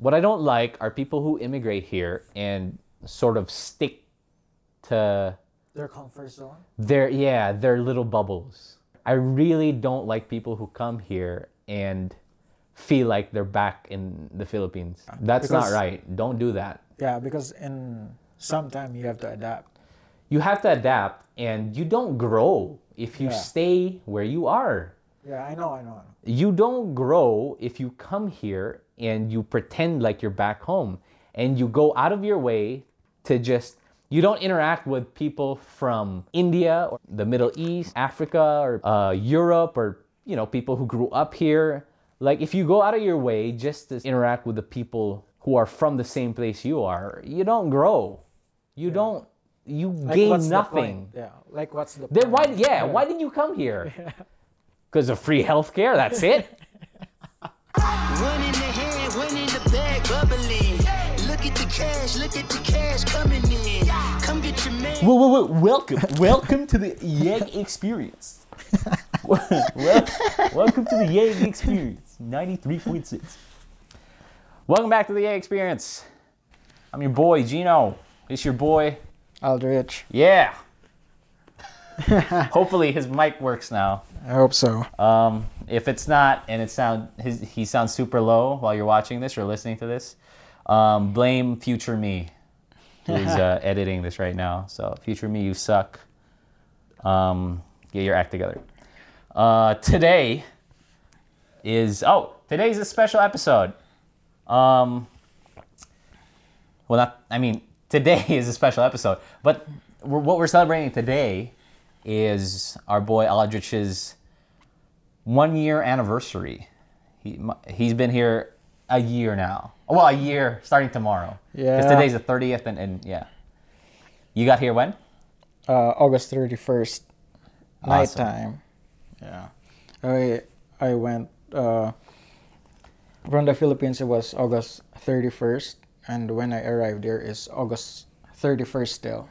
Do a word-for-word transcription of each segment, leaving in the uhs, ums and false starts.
What I don't like are people who immigrate here and sort of stick to their comfort zone. Their yeah, their little bubbles. I really don't like people who come here and feel like they're back in the Philippines. That's because, not right. Don't do that. Yeah, because in some time you have to adapt. You have to adapt, and you don't grow if you yeah. stay where you are. Yeah, I know, I know, I know. You don't grow if you come here and you pretend like you're back home. And you go out of your way to just, you don't interact with people from India or the Middle East, Africa, or uh, Europe, or, you know, people who grew up here. Like, if you go out of your way just to interact with the people who are from the same place you are, you don't grow. You yeah. don't, you like gain nothing. Yeah, like what's the then point? Why, yeah, yeah, why did you come here? Yeah. Because of free healthcare, that's it. One in the head, one in the bag, bubbling. Look at the cash, look at the cash coming in. Come get your man. Whoa, whoa, whoa. Welcome. Welcome to the Y E G Experience. well, welcome to the Y E G Experience, ninety-three point six. Welcome back to the Y E G Experience. I'm your boy, Gino. It's your boy, Aldrich. Yeah. Hopefully his mic works now. I hope so. Um, if it's not, and it sound his he sounds super low while you're watching this or listening to this, um, blame future me, who's uh, editing this right now. So future me, you suck. Um, get your act together. Uh, today is oh today's a special episode. Um, well, not I mean today is a special episode, but we're, what we're celebrating today is our boy Aldrich's one-year anniversary. He, he's been here a year now. Well, a year starting tomorrow. Yeah. Because today's the thirtieth, and, and yeah. You got here when? Uh, August thirty-first, awesome. Nighttime. Yeah. I I went uh, from the Philippines. It was August thirty-first, and when I arrived there, it's August thirty-first still,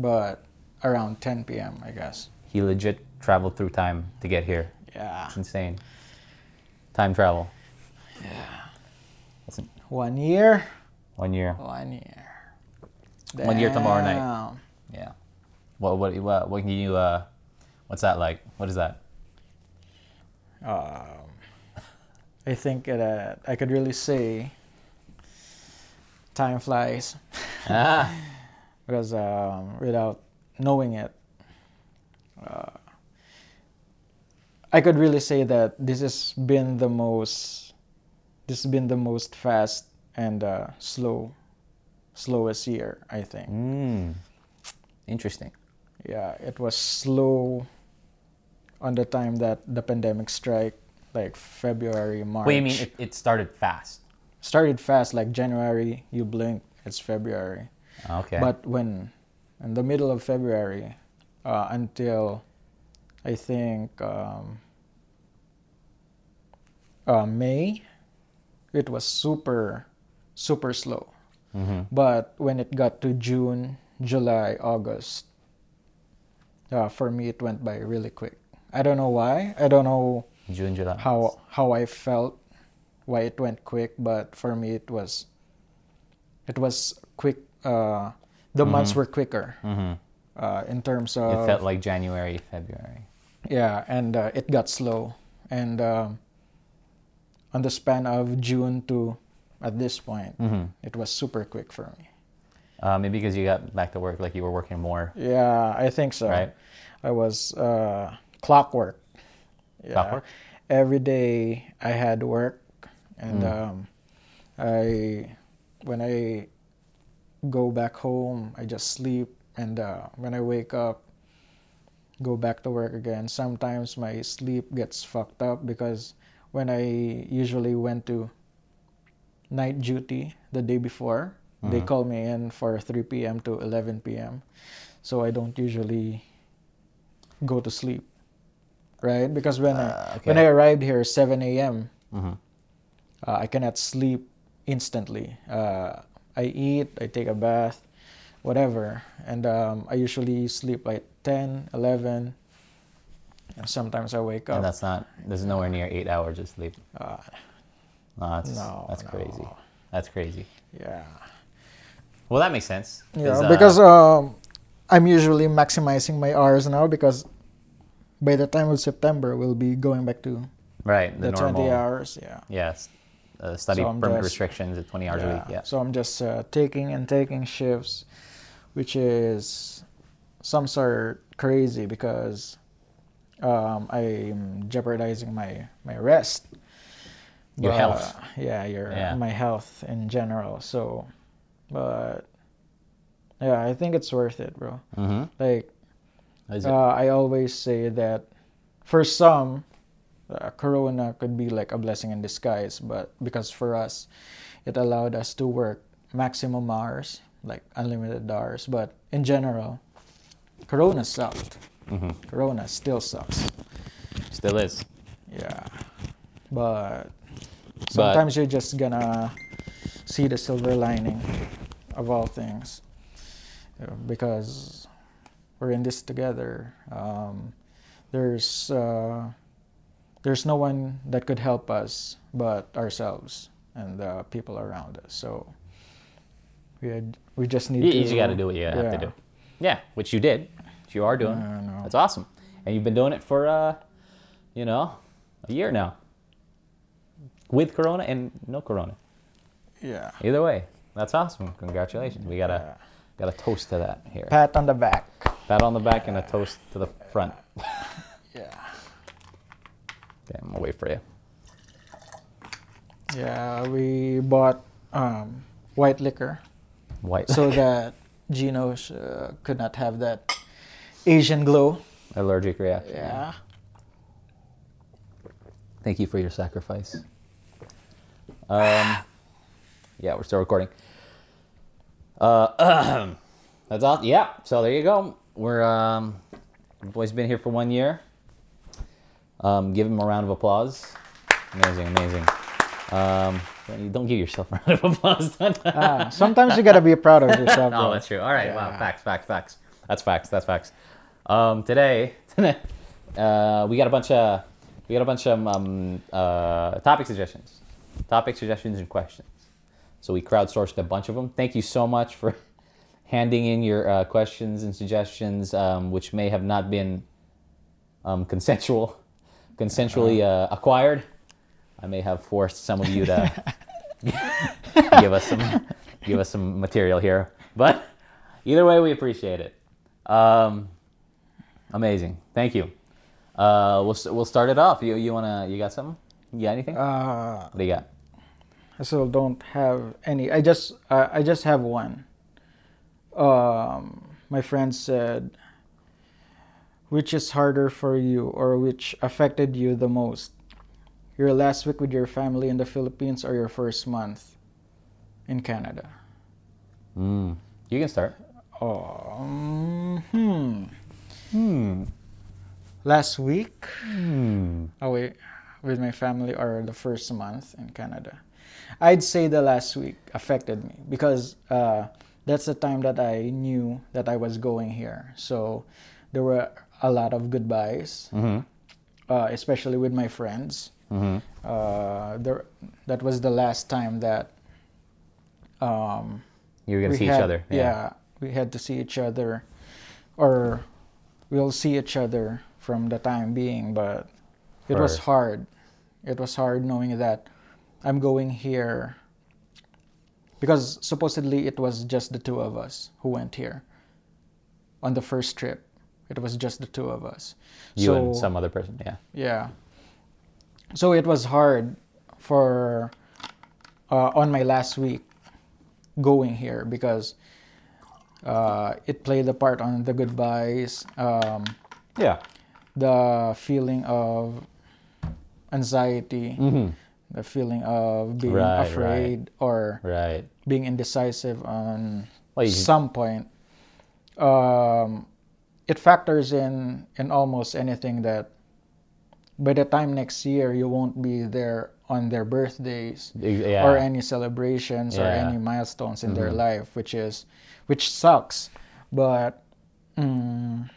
but around ten p.m. I guess. He legit traveled through time to get here. Yeah. It's insane. Time travel. Yeah. That's an... One year. One year. One year. Damn. One year tomorrow night. Yeah. What what what what can you uh what's that like? What is that? Um I think that I could really say time flies. Ah. Because um without knowing it, uh, I could really say that this has been the most, this has been the most fast and uh, slow, slowest year, I think. Mm. Interesting. Yeah, it was slow on the time that the pandemic struck, like February, March. Wait, you mean it, it started fast? Started fast, like January, you blink, it's February. Okay. But when... in the middle of February uh, until I think um, uh, May, it was super, super slow. Mm-hmm. But when it got to June, July, August, uh, for me it went by really quick. I don't know why. I don't know June, July. how how I felt, why it went quick. But for me it was, it was quick. Uh, The mm-hmm. months were quicker mm-hmm. uh, in terms of... It felt like January, February. Yeah, and uh, it got slow. And um, on the span of June to at this point, mm-hmm. it was super quick for me. Uh, maybe because you got back to work, like you were working more. Yeah, I think so. Right? I was uh, clockwork. Yeah. Clockwork? Every day I had work. And mm. um, I when I... go back home, I just sleep, and uh, when I wake up, go back to work again. Sometimes my sleep gets fucked up because when I usually went to night duty the day before, mm-hmm. they call me in for three p.m. to eleven p.m. so I don't usually go to sleep, right? Because when uh, I, okay. when I arrived here seven a.m. mm-hmm. uh, I cannot sleep instantly. uh I eat, I take a bath, whatever. And um, I usually sleep like ten, eleven. And sometimes I wake up. And that's not, there's nowhere near eight hours of sleep. Uh, no, that's, no, that's no. crazy. That's crazy. Yeah. Well, that makes sense. Yeah, uh, because um, I'm usually maximizing my hours now, because by the time of September, we'll be going back to right the, the normal twenty hours. Yeah. Yes. Uh, study so permit just, restrictions at twenty hours yeah, a week. Yeah. So I'm just uh, taking and taking shifts, which is some sort of crazy, because um, I'm jeopardizing my, my rest. Your but, health. Uh, yeah, your yeah. my health in general. So, but yeah, I think it's worth it, bro. Mm-hmm. Like, it? Uh, I always say that for some, uh, Corona could be like a blessing in disguise, but because for us, it allowed us to work maximum hours, like unlimited hours. But in general, Corona sucked. Mm-hmm. Corona still sucks. Still is. Yeah, but. Sometimes but, you're just gonna see the silver lining of all things, because we're in this together. Um, there's uh, there's no one that could help us but ourselves and the people around us. So we had, we just need you, to... You got to do what you yeah. have to do. Yeah, which you did. Which you are doing. No, no. That's awesome. And you've been doing it for, uh, you know, a year now. With Corona and no Corona. Yeah. Either way, that's awesome. Congratulations. We got a yeah. got a toast to that here. Pat on the back. Pat on the back yeah. and a toast to the front. yeah. Okay, I'm gonna wait for you. Yeah, we bought um, white liquor. White. So that Gino uh, could not have that Asian glow. Allergic reaction. Yeah. Thank you for your sacrifice. Um, yeah, we're still recording. Uh, that's all. Yeah, so there you go. We're um, the boy's been here for one year. Um, give him a round of applause. Amazing, amazing. Um, don't give yourself a round of applause. ah, sometimes you gotta be proud of yourself. no, bro. That's true. All right, yeah. wow, facts, facts, facts. That's facts. That's facts. Um, today, uh, we got a bunch of. We got a bunch of um, uh, topic suggestions, topic suggestions and questions. So we crowdsourced a bunch of them. Thank you so much for handing in your uh, questions and suggestions, um, which may have not been um, consensual, consensually uh, acquired. I may have forced some of you to give us some, give us some material here. But either way, we appreciate it. Um, amazing. Thank you. Uh, we'll we'll start it off. You you wanna you got something? You got anything? Uh, what do you got? I still don't have any. I just uh, I just have one. Um, my friend said, "Which is harder for you, or which affected you the most? Your last week with your family in the Philippines, or your first month in Canada?" Mm. You can start. Um, hmm. Hmm. Last week, hmm. away with my family, or the first month in Canada, I'd say the last week affected me, because uh, that's the time that I knew that I was going here. So there were a lot of goodbyes, mm-hmm. uh, especially with my friends. Mm-hmm. Uh, there, that was the last time that um, you were going to see had, each other. Yeah. yeah, we had to see each other, or we'll see each other. From the time being, but it First. was hard. It was hard knowing that I'm going here, because supposedly it was just the two of us who went here on the first trip. It was just the two of us. You so, and some other person, yeah. Yeah. So it was hard for uh, on my last week going here, because uh, it played a part on the goodbyes. Um, yeah. The feeling of anxiety, mm-hmm. the feeling of being right, afraid right. or right. being indecisive on well, you, some point. Um, it factors in in almost anything that by the time next year you won't be there on their birthdays yeah. or any celebrations yeah. or any milestones in mm-hmm. their life, which is which sucks. But... Mm,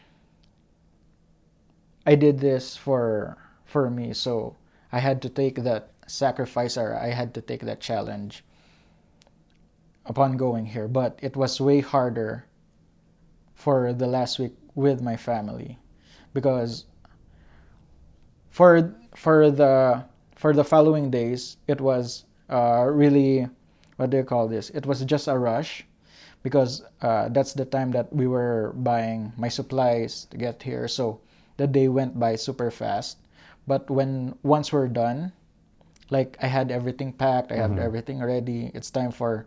I did this for for me, so I had to take that sacrifice, or I had to take that challenge upon going here, but it was way harder for the last week with my family, because for for the for the following days it was uh, really, what do you call this? It was just a rush, because uh, that's the time that we were buying my supplies to get here. So the day went by super fast. But when once we're done, like I had everything packed, I mm-hmm. had everything ready. It's time for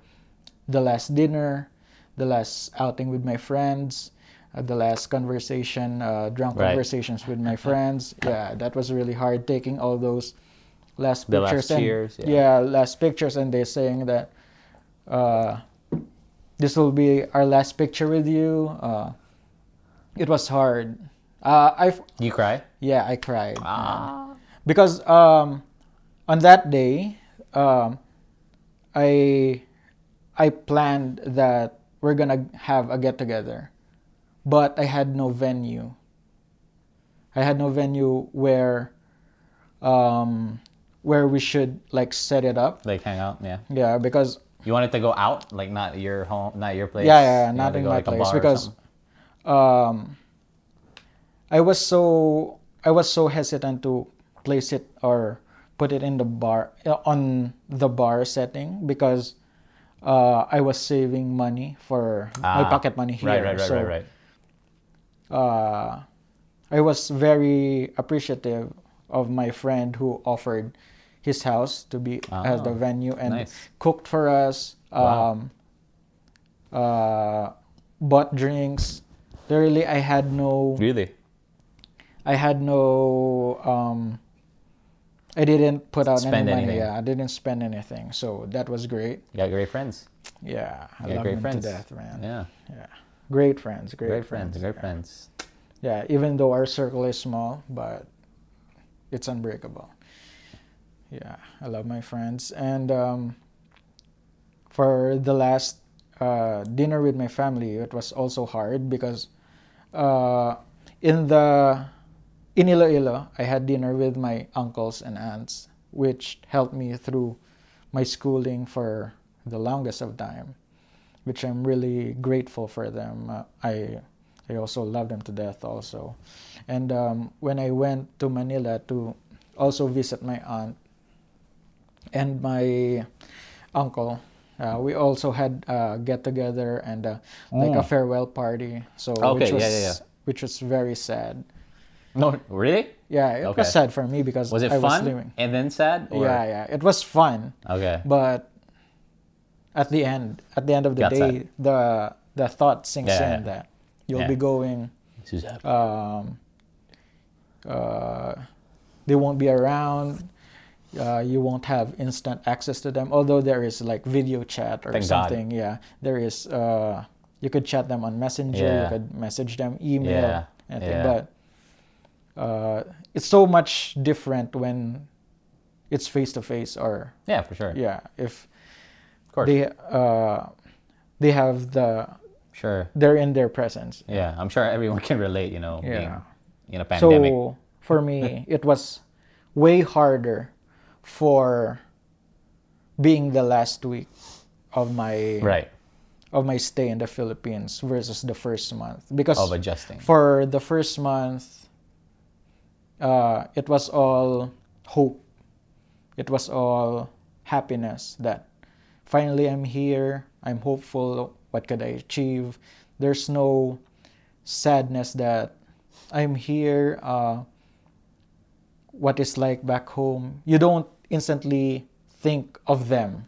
the last dinner, the last outing with my friends, uh, the last conversation, uh, drunk right. conversations with my friends. Yeah, that was really hard, taking all those last the pictures. Last and, years, yeah. yeah, last pictures, and they're saying that uh, this will be our last picture with you. Uh, it was hard. Uh, I you cried? Yeah, I cried. Ah. Man. Because um, on that day, um, I I planned that we're gonna have a get together, but I had no venue. I had no venue where um, where we should like set it up. Like hang out, yeah. Yeah, because you wanted to go out, like not your home, not your place. Yeah, yeah, you not in my like place, because. Um, I was so I was so hesitant to place it or put it in the bar on the bar setting, because uh, I was saving money for ah, my pocket money here. Right, right, right, so, right, right. Uh, I was very appreciative of my friend who offered his house to be oh, as the venue and nice. Cooked for us. Um, wow. uh, bought drinks. Literally, I had no. Really. I had no, um, I didn't put out spend any money. Anything. Yeah, I didn't spend anything. So that was great. You got great friends. Yeah. I love them friends. To death, man. Yeah. Yeah. Great friends. Great, great friends. friends. Great yeah. friends. Yeah. Even though our circle is small, but it's unbreakable. Yeah. I love my friends. And um, for the last uh, dinner with my family, it was also hard because uh, in the... In Iloilo, I had dinner with my uncles and aunts, which helped me through my schooling for the longest of time, which I'm really grateful for them. Uh, I I also love them to death also. And um, when I went to Manila to also visit my aunt and my uncle, uh, we also had a get-together and a, mm. like a farewell party, So okay, which was, yeah, yeah, yeah. which was very sad. No, really? Yeah, it okay. was sad for me because was it I fun was leaving. And then sad? Or? Yeah, yeah, it was fun. Okay. But at the end, at the end of the Got day, sad. the the thought sinks yeah, in yeah. that you'll yeah. be going. Um, uh, they won't be around. Uh, you won't have instant access to them. Although there is like video chat or Thank something. God. Yeah, there is. Uh, you could chat them on Messenger. Yeah. You could message them, email, yeah. anything, yeah. but. Uh, it's so much different when it's face to face, or yeah, for sure. Yeah, if of course they uh, they have the sure they're in their presence. Yeah, I'm sure everyone can relate. You know, yeah. being in a pandemic. So for me, it was way harder for being the last week of my right. of my stay in the Philippines versus the first month because of adjusting for the first month. Uh, it was all hope. It was all happiness that finally I'm here. I'm hopeful. What could I achieve? There's no sadness that I'm here. Uh, what is like back home? You don't instantly think of them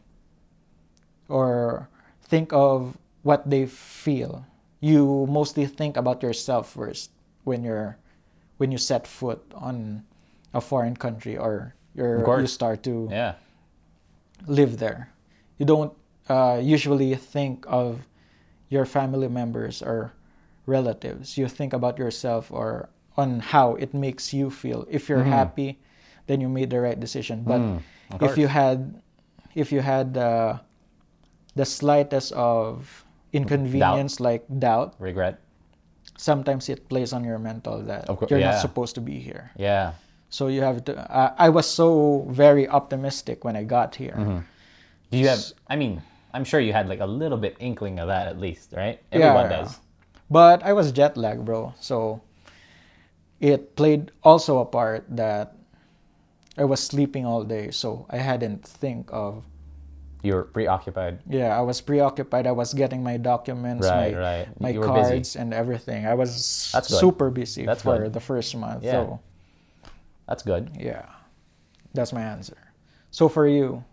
or think of what they feel. You mostly think about yourself first when you're when you set foot on a foreign country or you're, you start to yeah. live there. You don't uh, usually think of your family members or relatives. You think about yourself or on how it makes you feel. If you're mm. happy, then you made the right decision. But mm, if course. you had if you had uh, the slightest of inconvenience, doubt. like doubt, regret, sometimes it plays on your mental that course, you're yeah. not supposed to be here. Yeah. So you have to. Uh, I was so very optimistic when I got here. Mm-hmm. Do you have? I mean, I'm sure you had like a little bit inkling of that at least, right? Everyone yeah, does. Yeah. But I was jet lagged, bro. So it played also a part that I was sleeping all day, so I hadn't think of. You were preoccupied. Yeah, I was preoccupied. I was getting my documents, right, my, right. my cards, busy. and everything. I was That's super busy That's for good. the first month. Yeah. So. That's good. Yeah. That's my answer. So for you,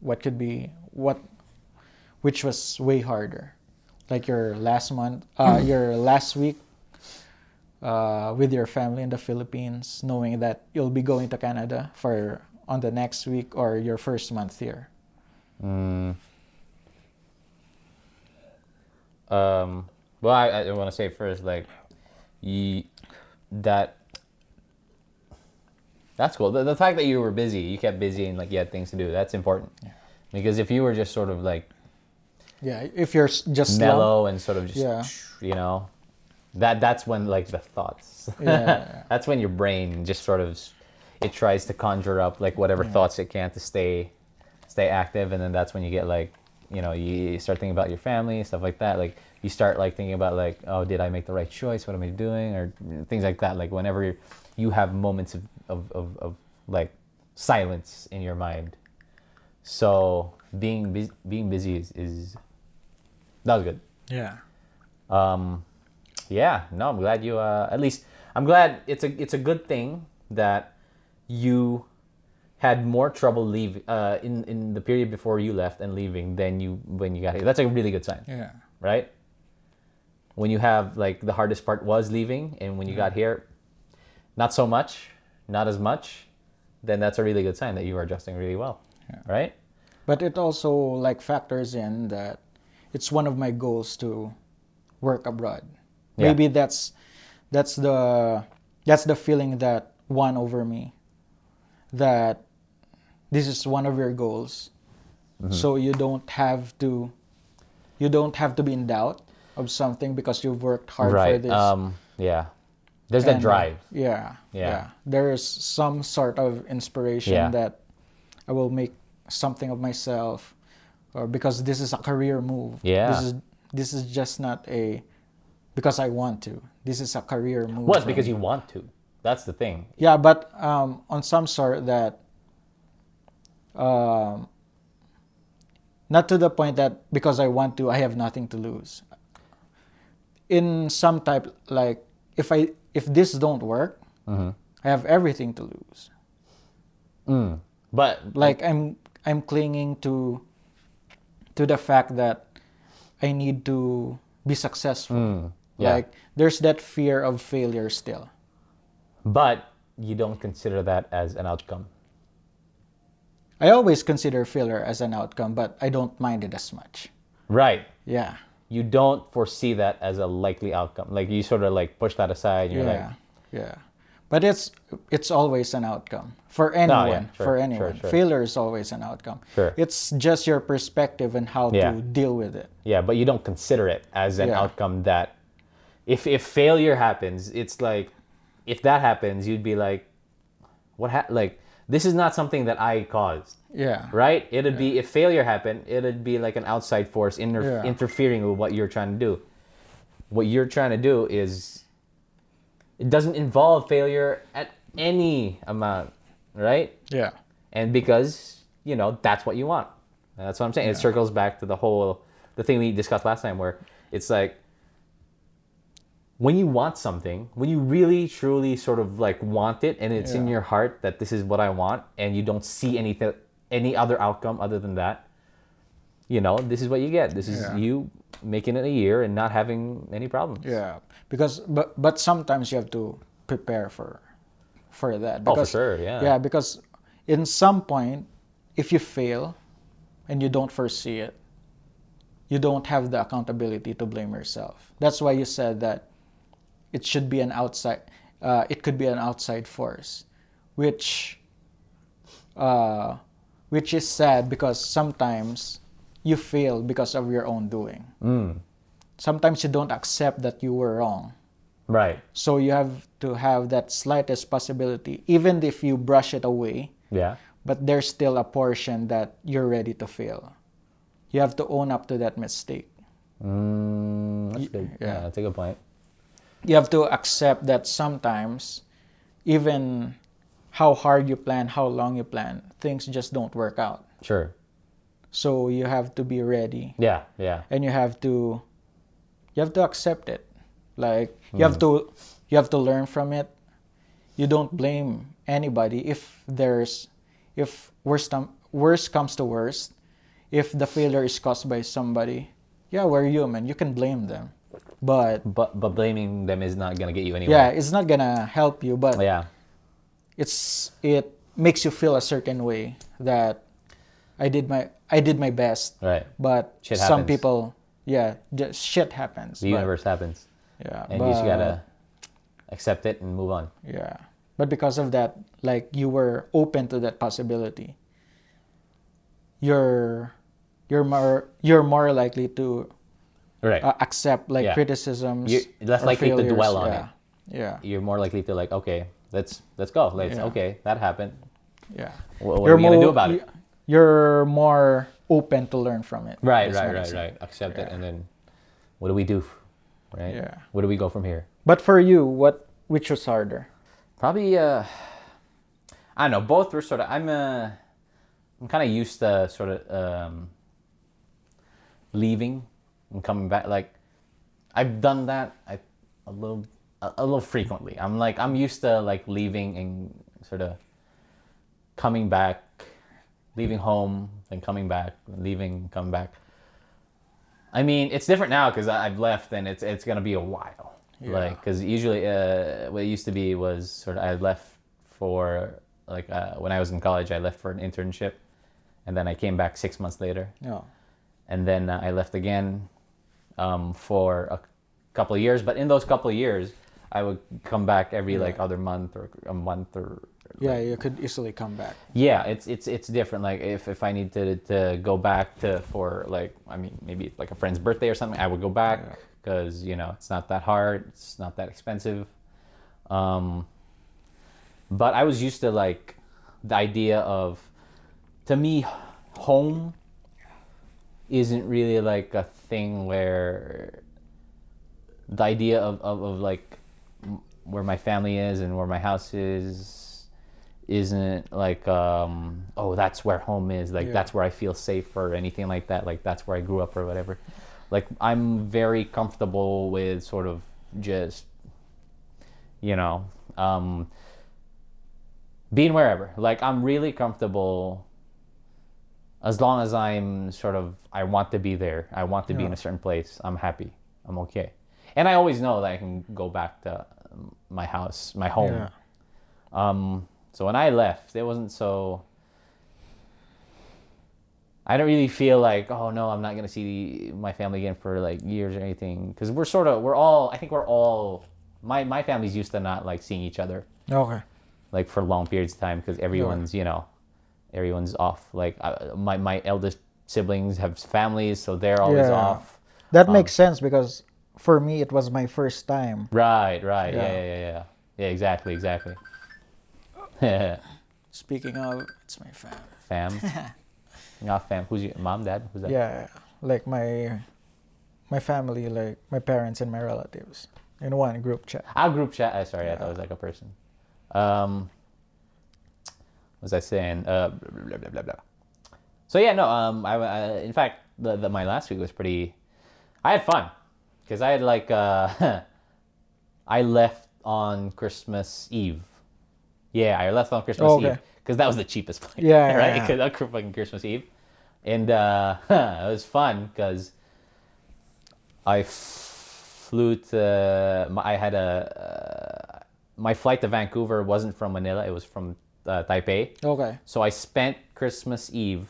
what could be, what, which was way harder? Like your last month, uh, your last week uh, with your family in the Philippines, knowing that you'll be going to Canada for on the next week, or your first month here? Mm. Um, well, I, I want to say first, like, you, that, that's cool. The, the fact that you were busy, you kept busy and, like, you had things to do, that's important. Yeah. Because if you were just sort of, like, yeah, if you're just mellow and sort of just, yeah. you know, that that's when, like, the thoughts, yeah. that's when your brain just sort of, it tries to conjure up, like, whatever yeah. thoughts it can to stay stay active, and then that's when you get, like, you know, you start thinking about your family, stuff like that. Like, you start, like, thinking about, like, oh, did I make the right choice? What am I doing? Or things like that. Like, whenever you're, you have moments of, of, of, of, like, silence in your mind. So being bu- being busy is, is, that was good. Yeah. Um, yeah, no, I'm glad you, uh, at least, I'm glad it's a, it's a good thing that you had more trouble leave uh, in, in the period before you left and leaving than you when you got here. That's a really good sign. Yeah. Right? When you have, like, the hardest part was leaving, and when you yeah. got here, not so much, not as much, then that's a really good sign that you are adjusting really well. Yeah. Right? But it also, like, factors in that it's one of my goals to work abroad. Yeah. Maybe that's that's the that's the feeling that won over me. That this is one of your goals, mm-hmm. so you don't have to, you don't have to be in doubt of something because you've worked hard right. for this. Um, yeah, there's and, that drive. Yeah, yeah, yeah. There is some sort of inspiration yeah. that I will make something of myself, or because this is a career move. Yeah, this is this is just not a because I want to. This is a career move. Well, it's because me. you want to. That's the thing. Yeah, but um, on some sort that, um, not to the point that because I want to, I have nothing to lose. In some type, like if I if this don't work, mm-hmm. I have everything to lose. Mm. But like I, I'm I'm clinging to to the fact that I need to be successful. Mm, yeah. Like there's that fear of failure still. But you don't consider that as an outcome. I always consider failure as an outcome, but I don't mind it as much. Right. Yeah. You don't foresee that as a likely outcome. Like you sort of like push that aside. You're yeah. like, yeah. But it's it's always an outcome for anyone. No, yeah, sure, for anyone, sure, sure. failure is always an outcome. Sure. It's just your perspective and how yeah. to deal with it. Yeah, but you don't consider it as an yeah. outcome that, if if failure happens, it's like. If that happens, you'd be like, what ha- like this is not something that I caused. Yeah. Right? It'd yeah. be if failure happened, it'd be like an outside force inter- yeah. interfering with what you're trying to do. What you're trying to do is it doesn't involve failure at any amount, right? Yeah. And because, you know, that's what you want. And that's what I'm saying. Yeah. It circles back to the whole the thing we discussed last time where it's like when you want something, when you really, truly sort of like want it and it's yeah. in your heart that this is what I want and you don't see anything, any other outcome other than that, you know, this is what you get. This is yeah. you making it a year and not having any problems. Yeah, because, but, but sometimes you have to prepare for for that. Because, oh, for sure, yeah. Yeah, because in some point, if you fail and you don't foresee it, you don't have the accountability to blame yourself. That's why you said that it should be an outside, uh, it could be an outside force, which uh, which is sad because sometimes you fail because of your own doing. Mm. Sometimes you don't accept that you were wrong. Right. So you have to have that slightest possibility, even if you brush it away. Yeah. But there's still a portion that you're ready to fail. you have to own up to that mistake. Mm, that's good. Yeah. yeah, that's a good point. You have to accept that sometimes, even how hard you plan, how long you plan, things just don't work out. Sure. So you have to be ready. Yeah, yeah. And you have to, you have to accept it. Like you mm. have to, you have to learn from it. You don't blame anybody if there's, if worst worst comes to worst, if the failure is caused by somebody. Yeah, we're human. You can blame them, but but but blaming them is not gonna get you anywhere. Yeah, it's not gonna help you. But yeah, it's it makes you feel a certain way that I did my I did my best. Right. But shit some happens. people, yeah, just shit happens. The but, universe happens. Yeah, and but, you just gotta accept it and move on. Yeah, but because of that, like you were open to that possibility. You're. You're more you're more likely to right. uh, accept like yeah. criticisms. You're less likely failures. to dwell on yeah. it. Yeah. You're more likely to like okay, let's let's go. Let's yeah. okay, that happened. Yeah. What, what are we gonna do about it? You're more open to learn from it. Right, right, right, right. Accept yeah. it, and then what do we do? Right. Yeah. Where do we go from here? But for you, what which was harder? Probably uh, I don't know. Both were sort of. I'm uh, I'm kind of used to sort of. Um, leaving and coming back, like I've done that I, a little a, a little frequently. I'm like I'm used to like leaving and sort of coming back, leaving home and coming back, leaving coming back. I mean, it's different now because I've left and it's it's gonna be a while. Yeah. Like because usually uh, what it used to be was sort of I left for like uh, when I was in college I left for an internship, and then I came back six months later. Yeah. And then uh, I left again um, for a couple of years. But in those couple of years, I would come back every yeah. like other month or a month or. Yeah, like, you could easily come back. Yeah, it's it's it's different. Like if, if I need to, to go back to for like I mean maybe like a friend's birthday or something, I would go back because yeah. you know it's not that hard, it's not that expensive. Um, but I was used to like the idea of, to me, home. Isn't really like a thing where the idea of, of, of like where my family is and where my house is isn't like um oh that's where home is like yeah. that's where I feel safe or anything like that, like that's where I grew up or whatever. Like I'm very comfortable with sort of just you know um being wherever. Like I'm really comfortable as long as I'm sort of, I want to be there, I want to yeah. be in a certain place, I'm happy, I'm okay. And I always know that I can go back to my house, my home. Yeah. Um, so when I left, it wasn't so, I don't really feel like, oh no, I'm not gonna see my family again for like years or anything. Cause we're sort of, we're all, I think we're all, my, my family's used to not like seeing each other. Okay. Like for long periods of time, cause everyone's, yeah. you know, everyone's off. Like uh, my my eldest siblings have families, so they're always yeah. off. That um, makes sense because for me it was my first time. Right, right, yeah, yeah, yeah, yeah, yeah exactly, exactly. Speaking of, it's my fam. Fam, not fam. Who's your mom, dad? Who's that? Yeah, like my my family, like my parents and my relatives in one group chat. Ah, group chat. Oh, sorry, yeah. I thought it was like a person. Um. Was I saying? Uh, blah, blah, blah, blah, blah. So yeah, no. Um, I, I in fact, the, the my last week was pretty. I had fun because I had like uh, I left on Christmas Eve. Yeah, I left on Christmas oh, okay. Eve because that was the cheapest flight. Yeah, right. Because yeah, yeah. fucking Christmas Eve, and uh, it was fun because I f- flew to. My, I had a uh, my flight to Vancouver wasn't from Manila. It was from. Uh, Taipei. Okay. So I spent Christmas Eve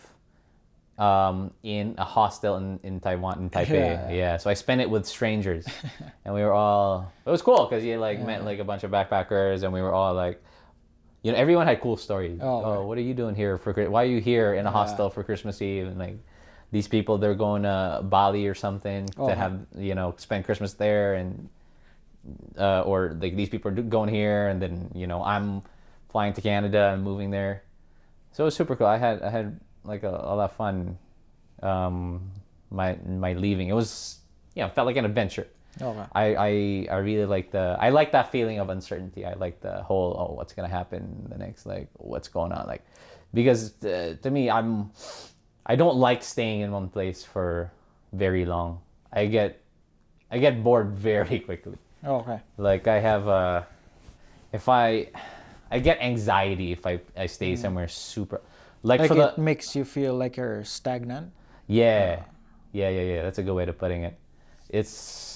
um, in a hostel in, in Taiwan, in Taipei. Yeah, yeah. yeah. So I spent it with strangers, and we were all. It was cool because you like yeah. met like a bunch of backpackers, and we were all like, you know, everyone had cool stories. Oh, oh right. What are you doing here for? Why are you here in a yeah. hostel for Christmas Eve? And like, these people they're going to Bali or something oh, to have you know spend Christmas there, and uh, or like these people are going here, and then you know I'm. Flying to Canada and moving there, so it was super cool. I had I had like a, a lot of fun um, my my leaving. It was, yeah, you know, felt like an adventure. Oh, wow. I, I, I really like the, I like that feeling of uncertainty. I like the whole, oh, what's going to happen the next, like, what's going on? Like, because uh, to me, I'm, I don't like staying in one place for very long. I get, I get bored very quickly. Oh, okay. Like I have, uh, if I, I get anxiety if I, I stay mm. somewhere super, like, like for it the, makes you feel like you're stagnant. Yeah. Uh, yeah. Yeah. Yeah. That's a good way to putting it. It's,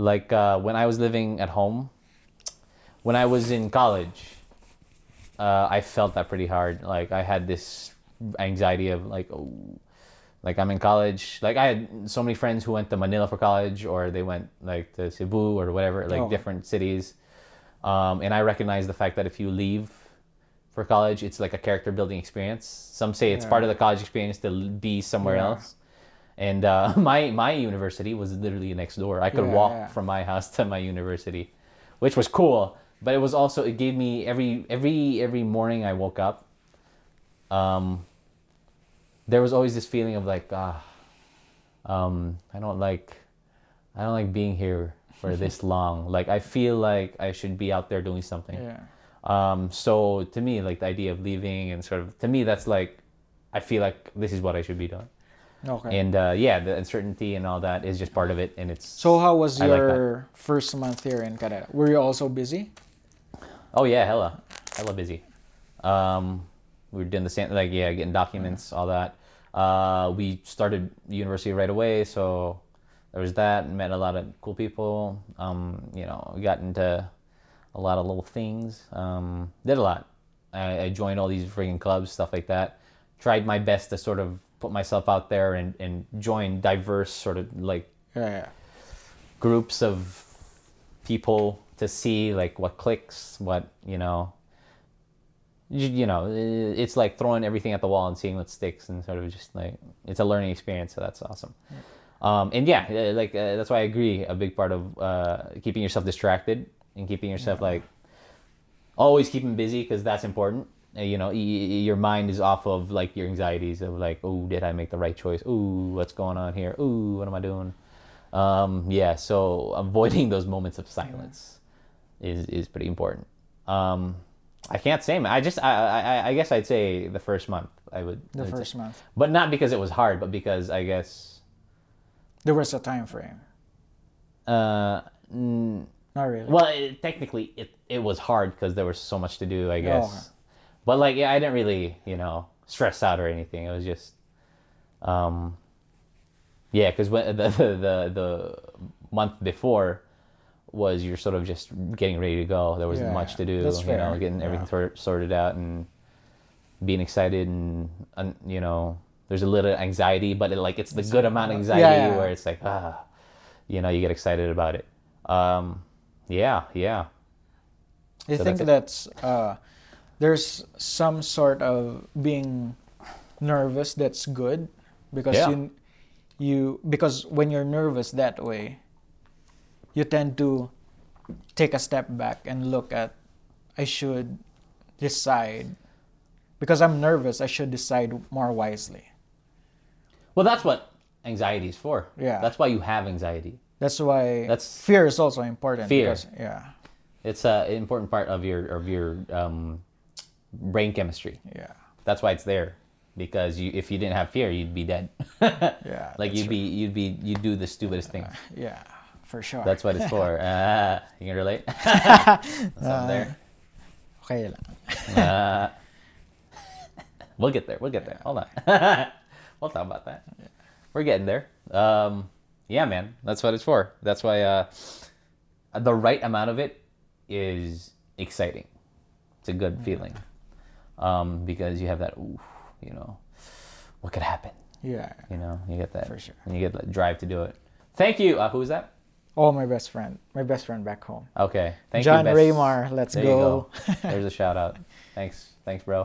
Like uh, when I was living at home, when I was in college, uh, I felt that pretty hard. Like I had this anxiety of like, oh, like I'm in college. Like I had so many friends who went to Manila for college, or they went like to Cebu or whatever, like oh. different cities. Um, and I recognize the fact that if you leave for college, it's like a character building experience. Some say it's yeah. part of the college experience to be somewhere yeah. else. And uh, my my university was literally next door. I could yeah, walk yeah. from my house to my university, which was cool. But it was also, it gave me every every every morning I woke up. Um, there was always this feeling of like, ah, um, I don't like, I don't like being here for this long. Like I feel like I should be out there doing something. Yeah. Um, so to me, like the idea of leaving and sort of to me that's like, I feel like this is what I should be doing. Okay. And uh, yeah, the uncertainty and all that is just part of it, and it's. So how was your like first month here in Canada? Were you also busy? Oh yeah, hella, hella busy. Um, we were doing the same, like yeah, getting documents, all that. Uh, we started university right away, so there was that. And met a lot of cool people. Um, you know, got into a lot of little things. Um, did a lot. I, I joined all these friggin' clubs, stuff like that. Tried my best to sort of put myself out there and, and join diverse sort of like yeah, yeah. groups of people to see like what clicks, what, you know, you, you know, it's like throwing everything at the wall and seeing what sticks and sort of just like, it's a learning experience. So that's awesome. Yeah. Um, and yeah, like, uh, that's why I agree. A big part of uh, keeping yourself distracted and keeping yourself yeah. like always keeping busy, because that's important. You know, y- your mind is off of like your anxieties of like, oh, did I make the right choice? Ooh, what's going on here? Ooh, what am I doing? Um, yeah, so avoiding those moments of silence is is pretty important. Um, I can't say, I just, I, I, I guess I'd say the first month I would. The I'd first say. month. But not because it was hard, but because I guess. There was a time frame. Uh, n- Not really. Well, it, technically it, it was hard because there was so much to do, I guess. Oh. But like, yeah, I didn't really, you know, stress out or anything. It was just, um, yeah, because the, the the the month before was you're sort of just getting ready to go. There wasn't yeah, much to do, that's fair. You know, getting everything yeah. tor- sorted out and being excited and, and, you know, there's a little anxiety, but it, like it's the good amount of anxiety yeah, yeah. where it's like, ah, you know, you get excited about it. Um, yeah, yeah. I so think that's... that's uh... There's some sort of being nervous that's good, because yeah. you, you because when you're nervous that way, you tend to take a step back and look at, I should decide, because I'm nervous, I should decide more wisely. Well, that's what anxiety is for. Yeah. That's why you have anxiety. That's why that's fear is also important. Fear. Because, yeah. It's a, an important part of your of your. Um, brain chemistry. Yeah. That's why it's there, because you if you didn't have fear, you'd be dead. yeah. Like you'd true. be you'd be you'd do the stupidest things. Uh, yeah, for sure. That's what it's for. Uh, you can relate. What's uh, up there? Okay lang. uh, we'll get there. We'll get there. Hold on. We'll talk about that. Yeah. We're getting there. Um, yeah, man. That's what it's for. That's why uh, the right amount of it is exciting. It's a good feeling. Yeah. Um, because you have that, oof, you know, what could happen? Yeah. You know, you get that. For sure. And you get that drive to do it. Thank you. Uh, who was that? Oh, my best friend. My best friend back home. Okay. Thank John you. John Raymar. Let's there go. go. There's a shout out. Thanks. Thanks, bro.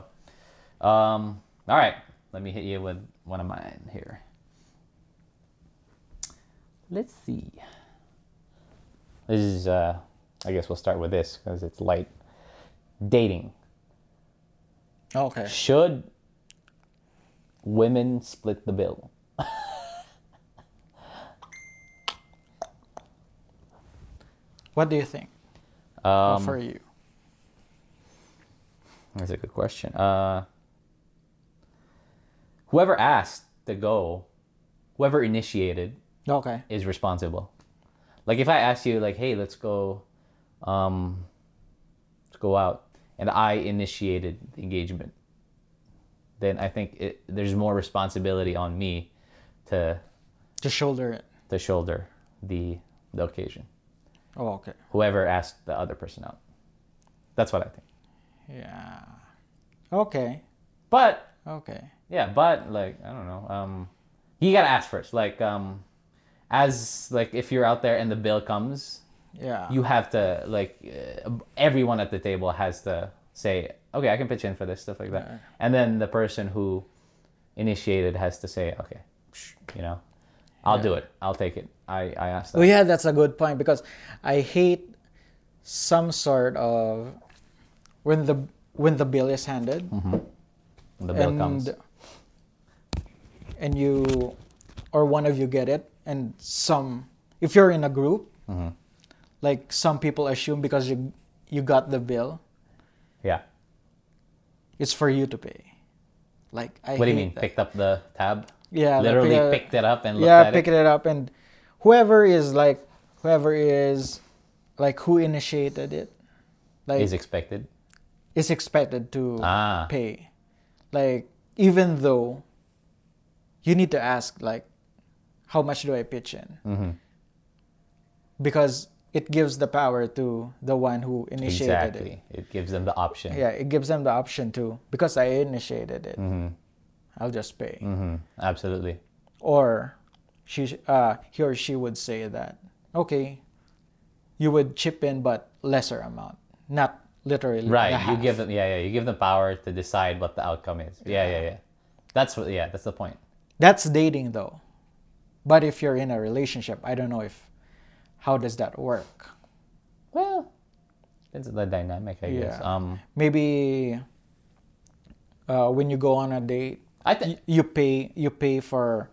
Um, all right. Let me hit you with one of mine here. Let's see. This is, uh, I guess we'll start with this because it's light. Dating. Okay. Should Women split the bill. What do you think? Um, for you? That's a good question. Uh, whoever asked the goal, whoever initiated, okay, is responsible. Like if I ask you, like, hey, let's go, um, let's go out, and I initiated the engagement, then I think it, there's more responsibility on me to to shoulder it, to shoulder the the occasion. Oh, okay. Whoever asked the other person out, that's what I think. Yeah. Okay. But okay. Yeah, but like I don't know. Um, you gotta ask first. Like um, as like if you're out there and the bill comes, yeah, you have to like uh, everyone at the table has to say, okay, I can pitch in for this, stuff like that. Yeah. And then the person who initiated has to say, okay, you know, I'll yeah. do it. I'll take it. I, I asked that. Well, yeah, that's a good point because I hate some sort of when the when the bill is handed. Mm-hmm. The bill and, comes. And you or one of you get it, and some if you're in a group, mm-hmm. like some people assume because you you got the bill. Yeah. It's for you to pay. Like I What do you mean? That. Picked up the tab? Yeah. Literally pick, uh, picked it up and looked yeah, at it. Yeah, picked it up and whoever is like whoever is like who initiated it. Like is expected. Is expected to ah. pay. Like even though you need to ask like how much do I pitch in? Mm-hmm. Because it gives the power to the one who initiated exactly. it. Exactly. It gives them the option. Yeah, it gives them the option to, because I initiated it, mm-hmm. I'll just pay. Mm-hmm. Absolutely. Or she, uh, he or she would say that, okay, you would chip in but lesser amount, not literally right. The half. You give them, yeah, yeah. You give them power to decide what the outcome is. Yeah, yeah, yeah. yeah. That's what, yeah. That's the point. That's dating though, but if you're in a relationship, I don't know if. How does that work? Well, it's the dynamic, I yeah. guess. Um, Maybe uh, when you go on a date, I th- you pay you pay for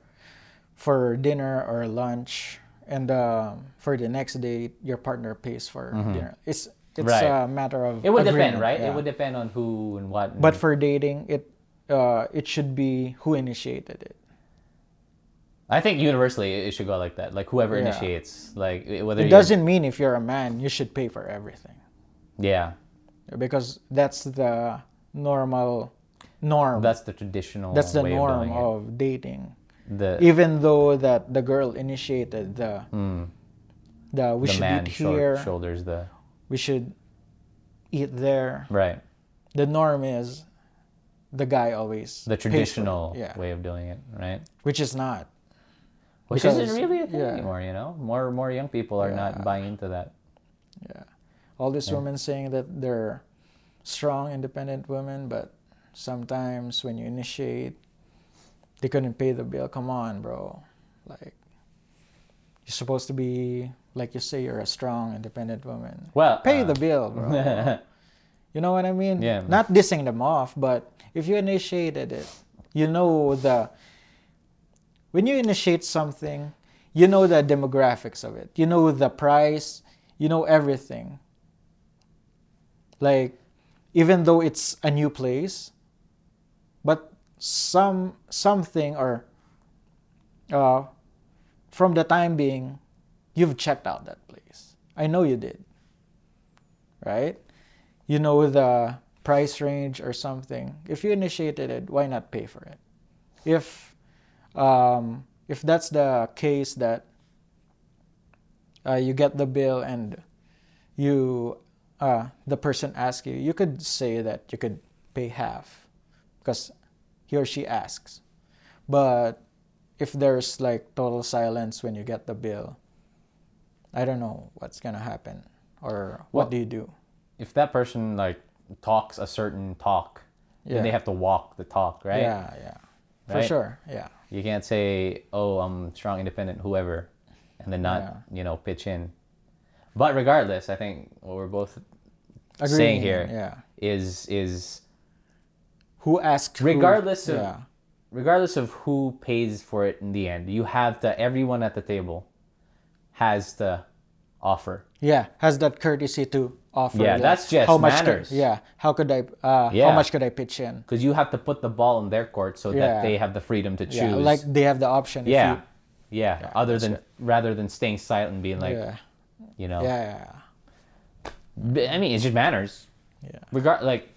for dinner or lunch, and um, for the next date, your partner pays for mm-hmm. dinner. It's it's right. a matter of it would agreement, depend, right? Yeah. It would depend on who and what. And but for dating, it uh, it should be who initiated it. I think universally it should go like that. Like whoever yeah. initiates, like whether it doesn't mean if you're a man you should pay for everything. Yeah, because that's the normal norm. That's the traditional. That's the way norm of, of dating. The even though that the girl initiated the mm, the we the should man eat here shor- shoulders the we should eat there. Right. The norm is the guy always the traditional yeah. way of doing it, right? Which is not. Which because, isn't really a thing yeah. anymore, you know? More more young people are yeah. not buying into that. Yeah. All these yeah. women saying that they're strong, independent women, but sometimes when you initiate, they couldn't pay the bill. Come on, bro. Like, you're supposed to be, like you say, you're a strong, independent woman. Well, pay uh, the bill, bro. You know what I mean? Yeah. Not dissing them off, but if you initiated it, you know the... When you initiate something, you know the demographics of it. You know the price. You know everything. Like, even though it's a new place, but some something or uh, from the time being, you've checked out that place. I know you did. Right? You know the price range or something. If you initiated it, why not pay for it? If... Um, if that's the case that uh, you get the bill and you uh, the person asks you, you could say that you could pay half because he or she asks. But if there's like total silence when you get the bill, I don't know what's gonna happen or what well, do you do? If that person like talks a certain talk, yeah. then they have to walk the talk, right? Yeah, yeah. Right? For sure, yeah. You can't say, oh, I'm strong, independent, whoever, and then not, yeah. you know, pitch in. But regardless, I think what we're both Agreeing, saying here yeah. is is who asks regardless who. Of yeah. regardless of who pays for it in the end, you have the, everyone at the table has the offer. Yeah, has that courtesy to offer. Yeah, like, that's just how much manners. Could, yeah, how could I? Uh, yeah. How much could I pitch in? Because you have to put the ball in their court so yeah. that they have the freedom to choose. Yeah, like they have the option. Yeah, if you, yeah. yeah. Other than right. rather than staying silent and being like, yeah. you know. Yeah, yeah. I mean, it's just manners. Yeah. Regard like.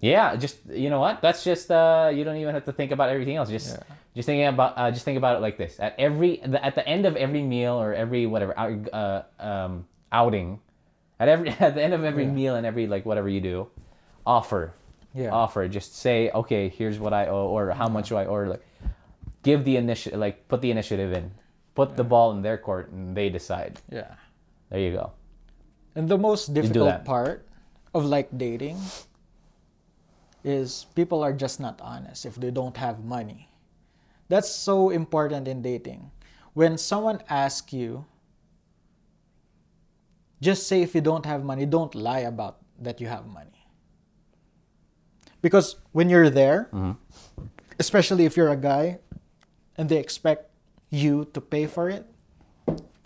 Yeah, just you know what? That's just uh, you don't even have to think about everything else. Just, yeah. just thinking about, uh, just think about it like this: at every, the, at the end of every meal or every whatever uh, um, outing, at every, at the end of every yeah. meal and every like whatever you do, offer, yeah, offer. Just say, okay, here's what I owe, or how yeah. much do I owe? Like, give the initiative, like put the initiative in, put yeah. the ball in their court, and they decide. Yeah, there you go. And the most difficult part of like dating. Is people are just not honest if they don't have money. That's so important in dating. When someone asks you, just say if you don't have money, don't lie about that you have money. Because when you're there, mm-hmm. especially if you're a guy, and they expect you to pay for it,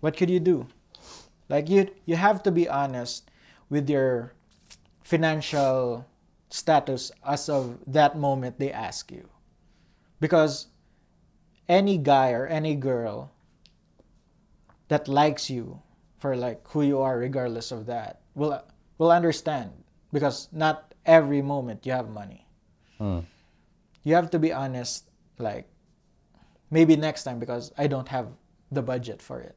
what could you do? Like you, you have to be honest with your financial status as of that moment they ask you, because any guy or any girl that likes you for like who you are regardless of that will will understand, because not every moment you have money. hmm. You have to be honest, like maybe next time because I don't have the budget for it.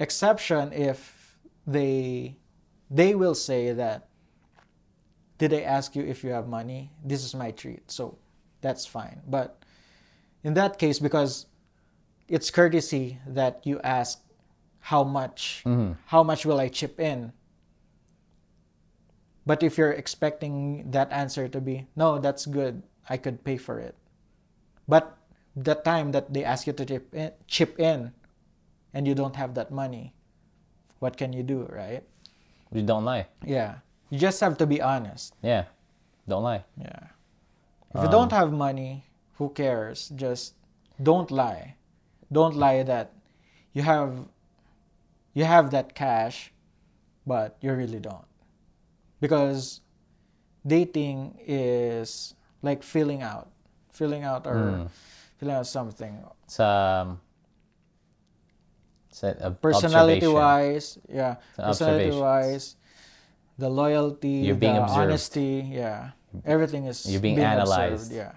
Exception if they they will say that, did I ask you if you have money? This is my treat. So that's fine. But in that case, because it's courtesy that you ask how much, mm-hmm. how much will I chip in? But if you're expecting that answer to be, no, that's good, I could pay for it. But the time that they ask you to chip in, chip in and you don't have that money, what can you do, right? You don't lie. Yeah. You just have to be honest. Yeah. Don't lie. Yeah. If um, you don't have money, who cares? Just don't lie. Don't lie that you have you have that cash, but you really don't. Because dating is like filling out. Filling out or mm. filling out something. It's um it's a personality wise, yeah. Personality wise. The loyalty, you're being the observed. Honesty, yeah. Everything is You're being, being analyzed. Observed, yeah.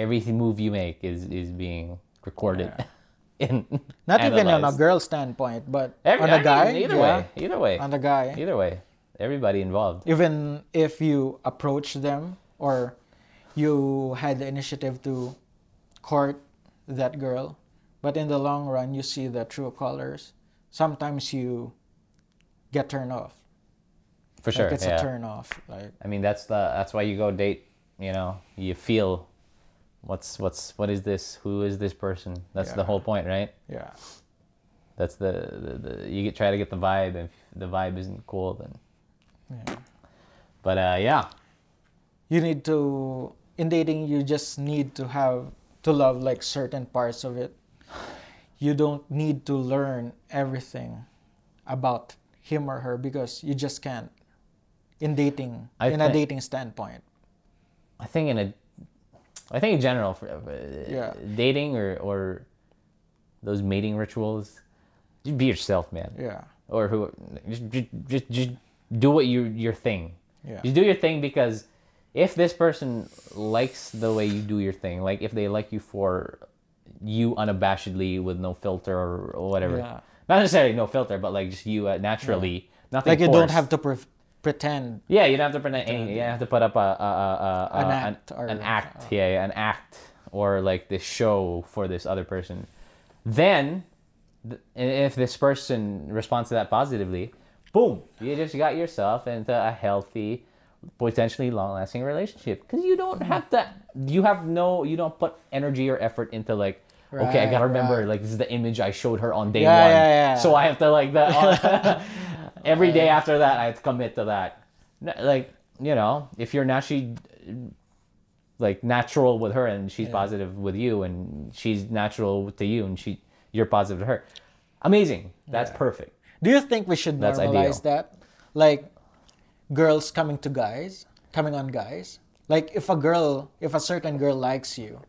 Every move you make is, is being recorded. Yeah. and Not analyzed. Even on a girl standpoint, but Every, on a I guy. Mean, either yeah. way. Either way. On the guy. Either way. Everybody involved. Even if you approach them or you had the initiative to court that girl, but in the long run you see the true colors, sometimes you get turned off. For sure, like it's yeah. a turn off. Like I mean, that's the that's why you go date. You know, you feel, what's what's what is this? Who is this person? That's yeah. the whole point, right? Yeah. That's the, the, the you get, try to get the vibe. If the vibe isn't cool, then. Yeah. But uh, yeah. You need to in dating. You just need to have to love like certain parts of it. You don't need to learn everything about him or her because you just can't. In dating, I in think, a dating standpoint, I think in a, I think in general, for, uh, yeah. dating or, or those mating rituals, just be yourself, man. Yeah. Or who, just just just do what you your thing. Yeah. Just do your thing, because if this person likes the way you do your thing, like if they like you for you unabashedly with no filter or, or whatever, yeah. not necessarily no filter, but like just you uh, naturally, yeah. nothing. Like you forced. Don't have to. Pref- Pretend. Yeah, you don't have to pretend. pretend any, you don't have to put up a, a, a, a an act, an, or, an act. Uh, yeah, yeah, an act, or like this show for this other person. Then, th- if this person responds to that positively, boom, you just got yourself into a healthy, potentially long-lasting relationship. Because you don't have to. You have no. You don't put energy or effort into like. Right, okay, I gotta remember. Right. Like this is the image I showed her on day yeah, one. Yeah, yeah. So I have to like that. Every day after that, I have to commit to that. Like, you know, if you're naturally like natural with her and she's yeah. positive with you, and she's natural to you and she you're positive to her. Amazing. That's yeah. perfect. Do you think we should That's normalize ideal. that? Like girls coming to guys, coming on guys? Like if a girl, if a certain girl likes you,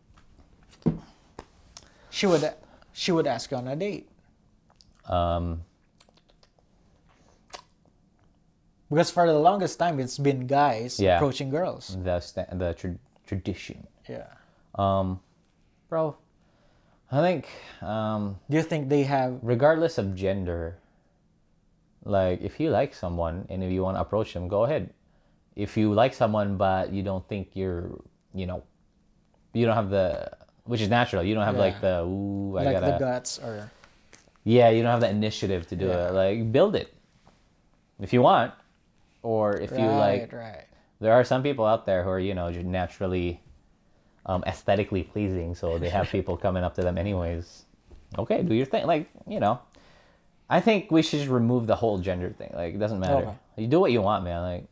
she would she would ask you on a date. Um Because for the longest time, it's been guys yeah. approaching girls. The st- the tra- tradition. Yeah. Um, bro, I think... Um, do you think they have... Regardless of gender, like, if you like someone and if you want to approach them, go ahead. If you like someone but you don't think you're, you know, you don't have the... Which is natural. You don't have, yeah. like, the... Ooh, I like gotta... Like the guts or... Yeah, you don't have the initiative to do yeah. it. Like, build it. If you want. Or if right, you like, right. there are some people out there who are, you know, naturally um, aesthetically pleasing. So they have people coming up to them anyways. Okay, do your thing. Like, you know, I think we should just remove the whole gender thing. Like, it doesn't matter. Okay. You do what you want, man. Like,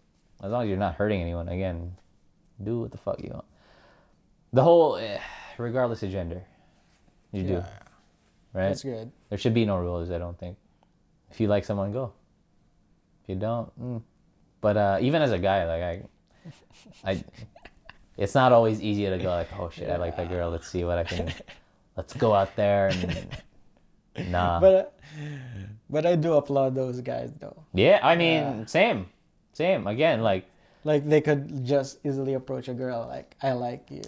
as long as you're not hurting anyone, again, do what the fuck you want. The whole, eh, regardless of gender, you yeah. do. Right? That's good. There should be no rules, I don't think. If you like someone, go. If you don't, mm. But uh, even as a guy, like I, I, it's not always easy to go like, oh shit, yeah. I like that girl. Let's see what I can. Let's go out there and nah. But uh, but I do applaud those guys though. Yeah, I mean, yeah. same, same. Again, like like they could just easily approach a girl like, I like you.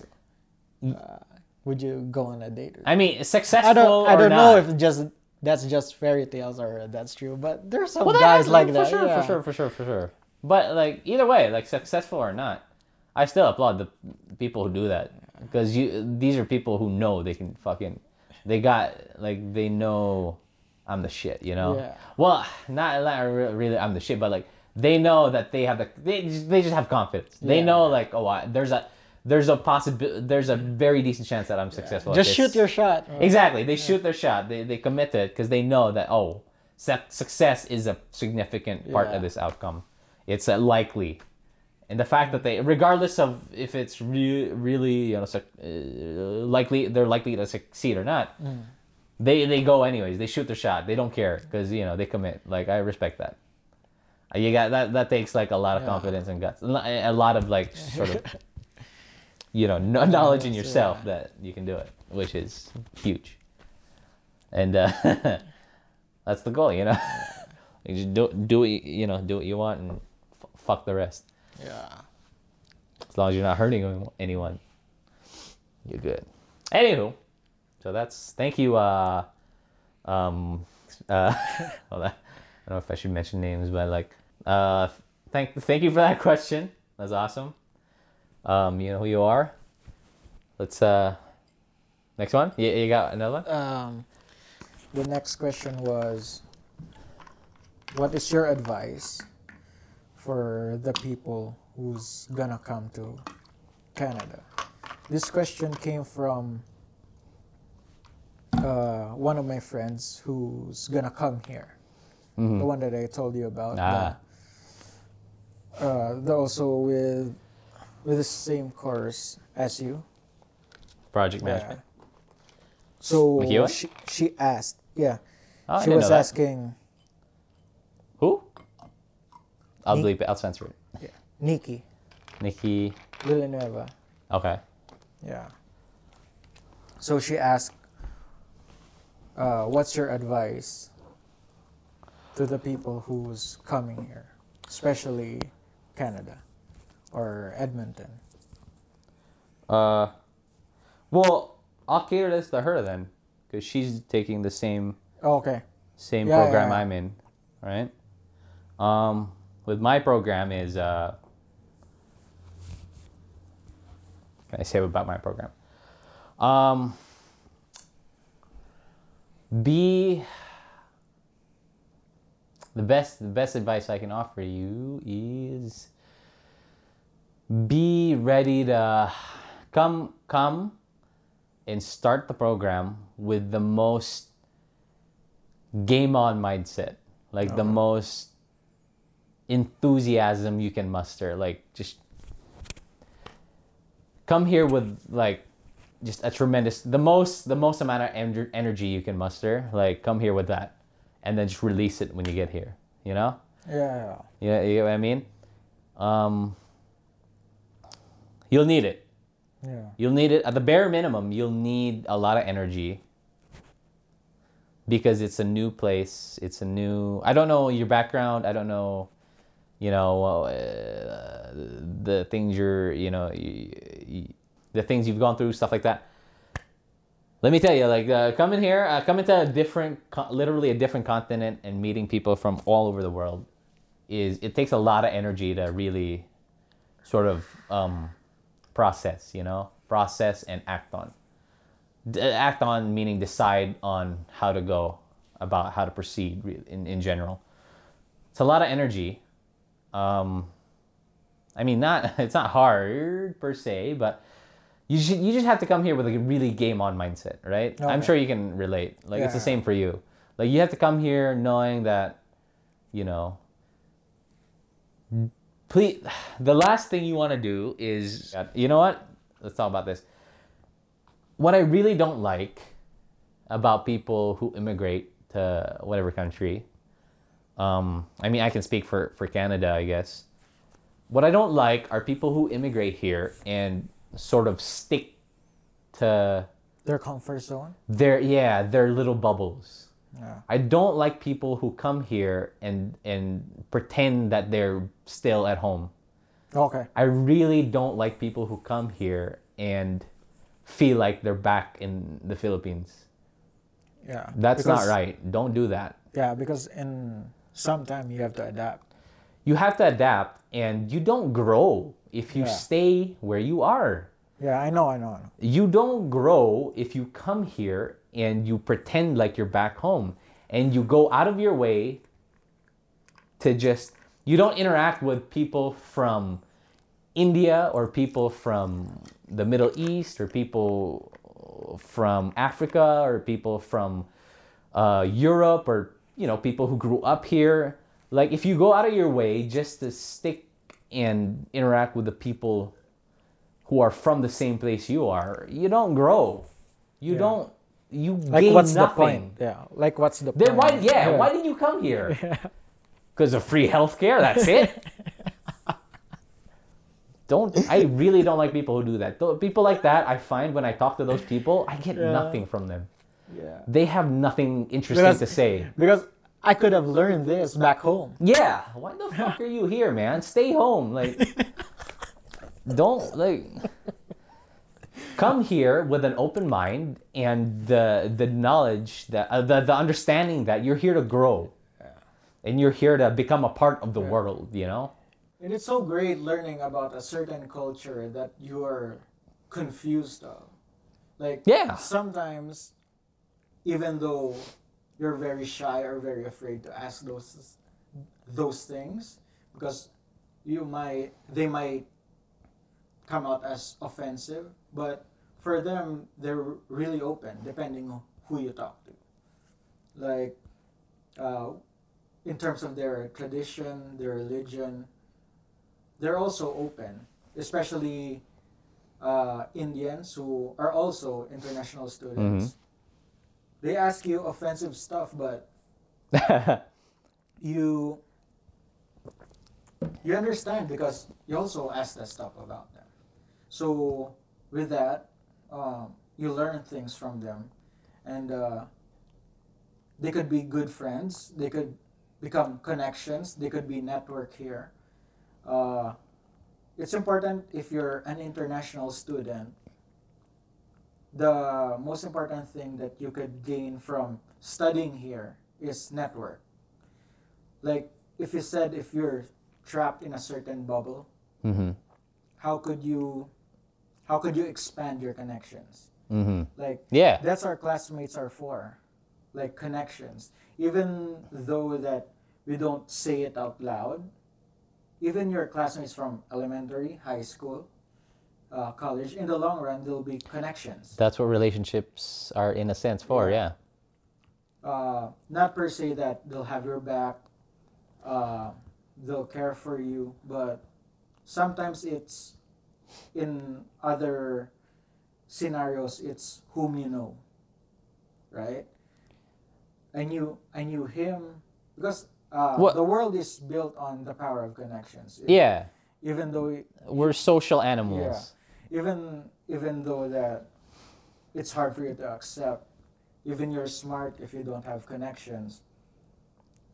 Uh, would you go on a date? Or I mean, successful. I don't. I don't or know not. if just. That's just fairy tales or that's true. But there's some well, guys like, like that. For sure, yeah. for sure, for sure, for sure. But, like, either way, like, successful or not, I still applaud the people who do that. Because you, these are people who know they can fucking, they got, like, they know I'm the shit, you know? Yeah. Well, not, not really I'm the shit, but, like, they know that they have the, they just, they just have confidence. They yeah. know, like, oh, I, there's a, there's a possibility, there's a very decent chance that I'm successful. Yeah. Just shoot your shot. Exactly. They yeah. shoot their shot. They, they commit to it because they know that, oh, success is a significant part yeah. of this outcome. It's likely, and the fact that they, regardless of if it's re- really you know su- uh, likely, they're likely to succeed or not. Mm. They they go anyways. They shoot their shot. They don't care because you know they commit. Like I respect that. You got that. That takes like a lot of yeah. confidence and guts, a lot of like sort of you know knowledge in yourself yeah. that you can do it, which is huge. And uh, that's the goal, you know. You just do do what you know do what you want and. Fuck the rest. Yeah. As long as you're not hurting anyone, you're good. Anywho, so that's thank you. Uh, um, uh, well, I don't know if I should mention names, but like, uh, thank thank you for that question. That's awesome. Um, you know who you are. Let's uh, next one. You you got another one? Um, the next question was, what is your advice for the people who's gonna come to Canada? This question came from uh, one of my friends who's gonna come here. Mm-hmm. The one that I told you about. Ah. The, uh, the also with with the same course as you. Project management. Yeah. So McEwan? she she asked. Yeah. Oh, she I didn't was know that. asking. Who? I'll Ni- bleep it. I'll censor it. Yeah. Nikki. Nikki. Lilinueva. Okay. Yeah. So she asked, uh, what's your advice to the people who's coming here, especially Canada or Edmonton? Uh, well, I'll cater this to her then, because she's taking the same, oh, okay. same yeah, program yeah, yeah. I'm in, right? Um... With my program is, uh, what can I say about my program? Um, be, the best, the best advice I can offer you is be ready to come, come and start the program with the most game on mindset, like uh-huh. the most enthusiasm you can muster. Like, just come here with like just a tremendous, the most the most amount of en- energy you can muster. Like come here with that, and then just release it when you get here. You know? Yeah. Yeah. You know what I mean? Um, you'll need it. Yeah. You'll need it at the bare minimum. You'll need a lot of energy because it's a new place. It's a new. I don't know your background. I don't know. You know, uh, the things you're, you know, you, you, the things you've gone through, stuff like that. Let me tell you, like, uh, coming here, uh, coming to a different, literally a different continent and meeting people from all over the world is, it takes a lot of energy to really sort of um, process, you know, process and act on. D- act on meaning decide on how to go about how to proceed in, in general. It's a lot of energy. Um, I mean, not it's not hard per se, but you should, you just have to come here with a really game on mindset, right? Okay. I'm sure you can relate. Like yeah. It's the same for you. Like you have to come here knowing that, you know. Please, the last thing you want to do is, you know what? Let's talk about this. What I really don't like about people who immigrate to whatever country. Um, I mean, I can speak for, for Canada, I guess. What I don't like are people who immigrate here and sort of stick to... Their comfort zone? Their, yeah, their little bubbles. Yeah. I don't like people who come here and, and pretend that they're still at home. Okay. I really don't like people who come here and feel like they're back in the Philippines. Yeah. That's because... not right. Don't do that. Yeah, because in... Sometimes you have to adapt. You have to adapt, and you don't grow if you yeah. stay where you are. Yeah, I know, I know, I know. You don't grow if you come here and you pretend like you're back home. And you go out of your way to just... You don't interact with people from India or people from the Middle East or people from Africa or people from uh, Europe or... You know, people who grew up here. Like, if you go out of your way just to stick and interact with the people who are from the same place you are, you don't grow. You yeah. don't. You like gain what's nothing. The point? Yeah. Like, what's the then point? Why? Yeah, yeah. Why did you come here? Because yeah. of free healthcare. That's it. Don't. I really don't like people who do that. People like that. I find when I talk to those people, I get yeah. nothing from them. Yeah. They have nothing interesting because, to say. Because I could have learned this back home. Yeah. Why the fuck are you here, man? Stay home. Like, don't, like, come here with an open mind and the the knowledge, that, uh, the, the understanding that you're here to grow. Yeah. And you're here to become a part of the yeah. world, you know? And it's so great learning about a certain culture that you're confused of. Like, yeah. sometimes... Even though you're very shy or very afraid to ask those those things, because you might they might come out as offensive, but for them they're really open, depending on who you talk to. Like, uh, in terms of their tradition, their religion, they're also open, especially uh, Indians who are also international students. Mm-hmm. They ask you offensive stuff, but you you understand because you also ask that stuff about them. So with that, um, you learn things from them, and uh, they could be good friends. They could become connections. They could be network here. Uh, it's important if you're an international student. The most important thing that you could gain from studying here is network. Like, if you said if you're trapped in a certain bubble, mm-hmm. how could you how could you expand your connections? Mm-hmm. Like, yeah. that's our classmates are for, like connections. Even though that we don't say it out loud, even your classmates from elementary, high school, Uh, college, in the long run, there'll be connections. That's what relationships are, in a sense, for, yeah. yeah. Uh, not per se that they'll have your back, uh, they'll care for you, but sometimes it's in other scenarios, it's whom you know, right? I knew I knew him because uh, well, the world is built on the power of connections. It, yeah. Even though it, we're social animals. Yeah. Even even though that it's hard for you to accept, even you're smart if you don't have connections,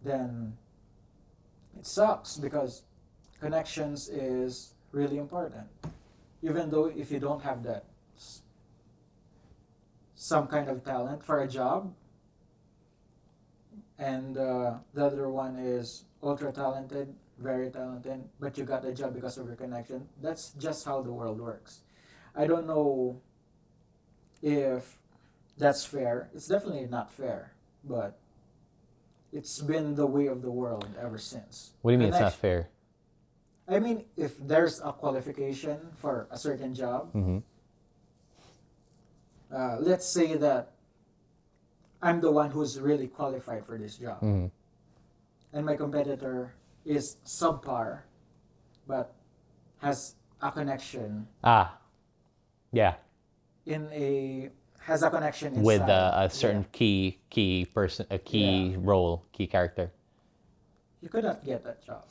then it sucks because connections is really important. Even though if you don't have that some kind of talent for a job, and uh, the other one is ultra talented, very talented, but you got a job because of your connection. That's just how the world works. I don't know if that's fair. It's definitely not fair, but it's been the way of the world ever since. What do you mean connection? It's not fair? I mean, if there's a qualification for a certain job, mm-hmm. uh, let's say that I'm the one who's really qualified for this job, mm-hmm. and my competitor is subpar, but has a connection. Ah, yeah. In a has a connection inside. With a, a certain yeah. key key person, a key yeah. role, key character. You could not get that job.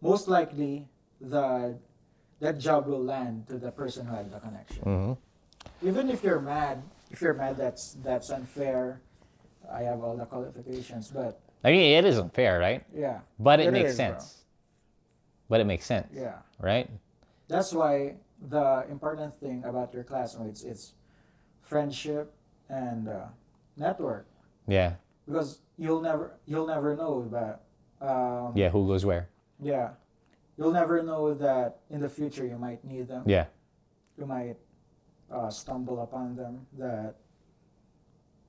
Most likely, the that job will land to the person who had the connection. Mm-hmm. Even if you're mad, if you're mad, that's that's unfair. I have all the qualifications, but I mean, it isn't fair, right? Yeah. But it, it makes is, sense. Bro. But it makes sense. Yeah. Right. That's why the important thing about your classmates is friendship and uh, network. Yeah. Because you'll never you'll never know that. Um, yeah. Who goes where? Yeah. You'll never know that in the future you might need them. Yeah. You might uh, stumble upon them that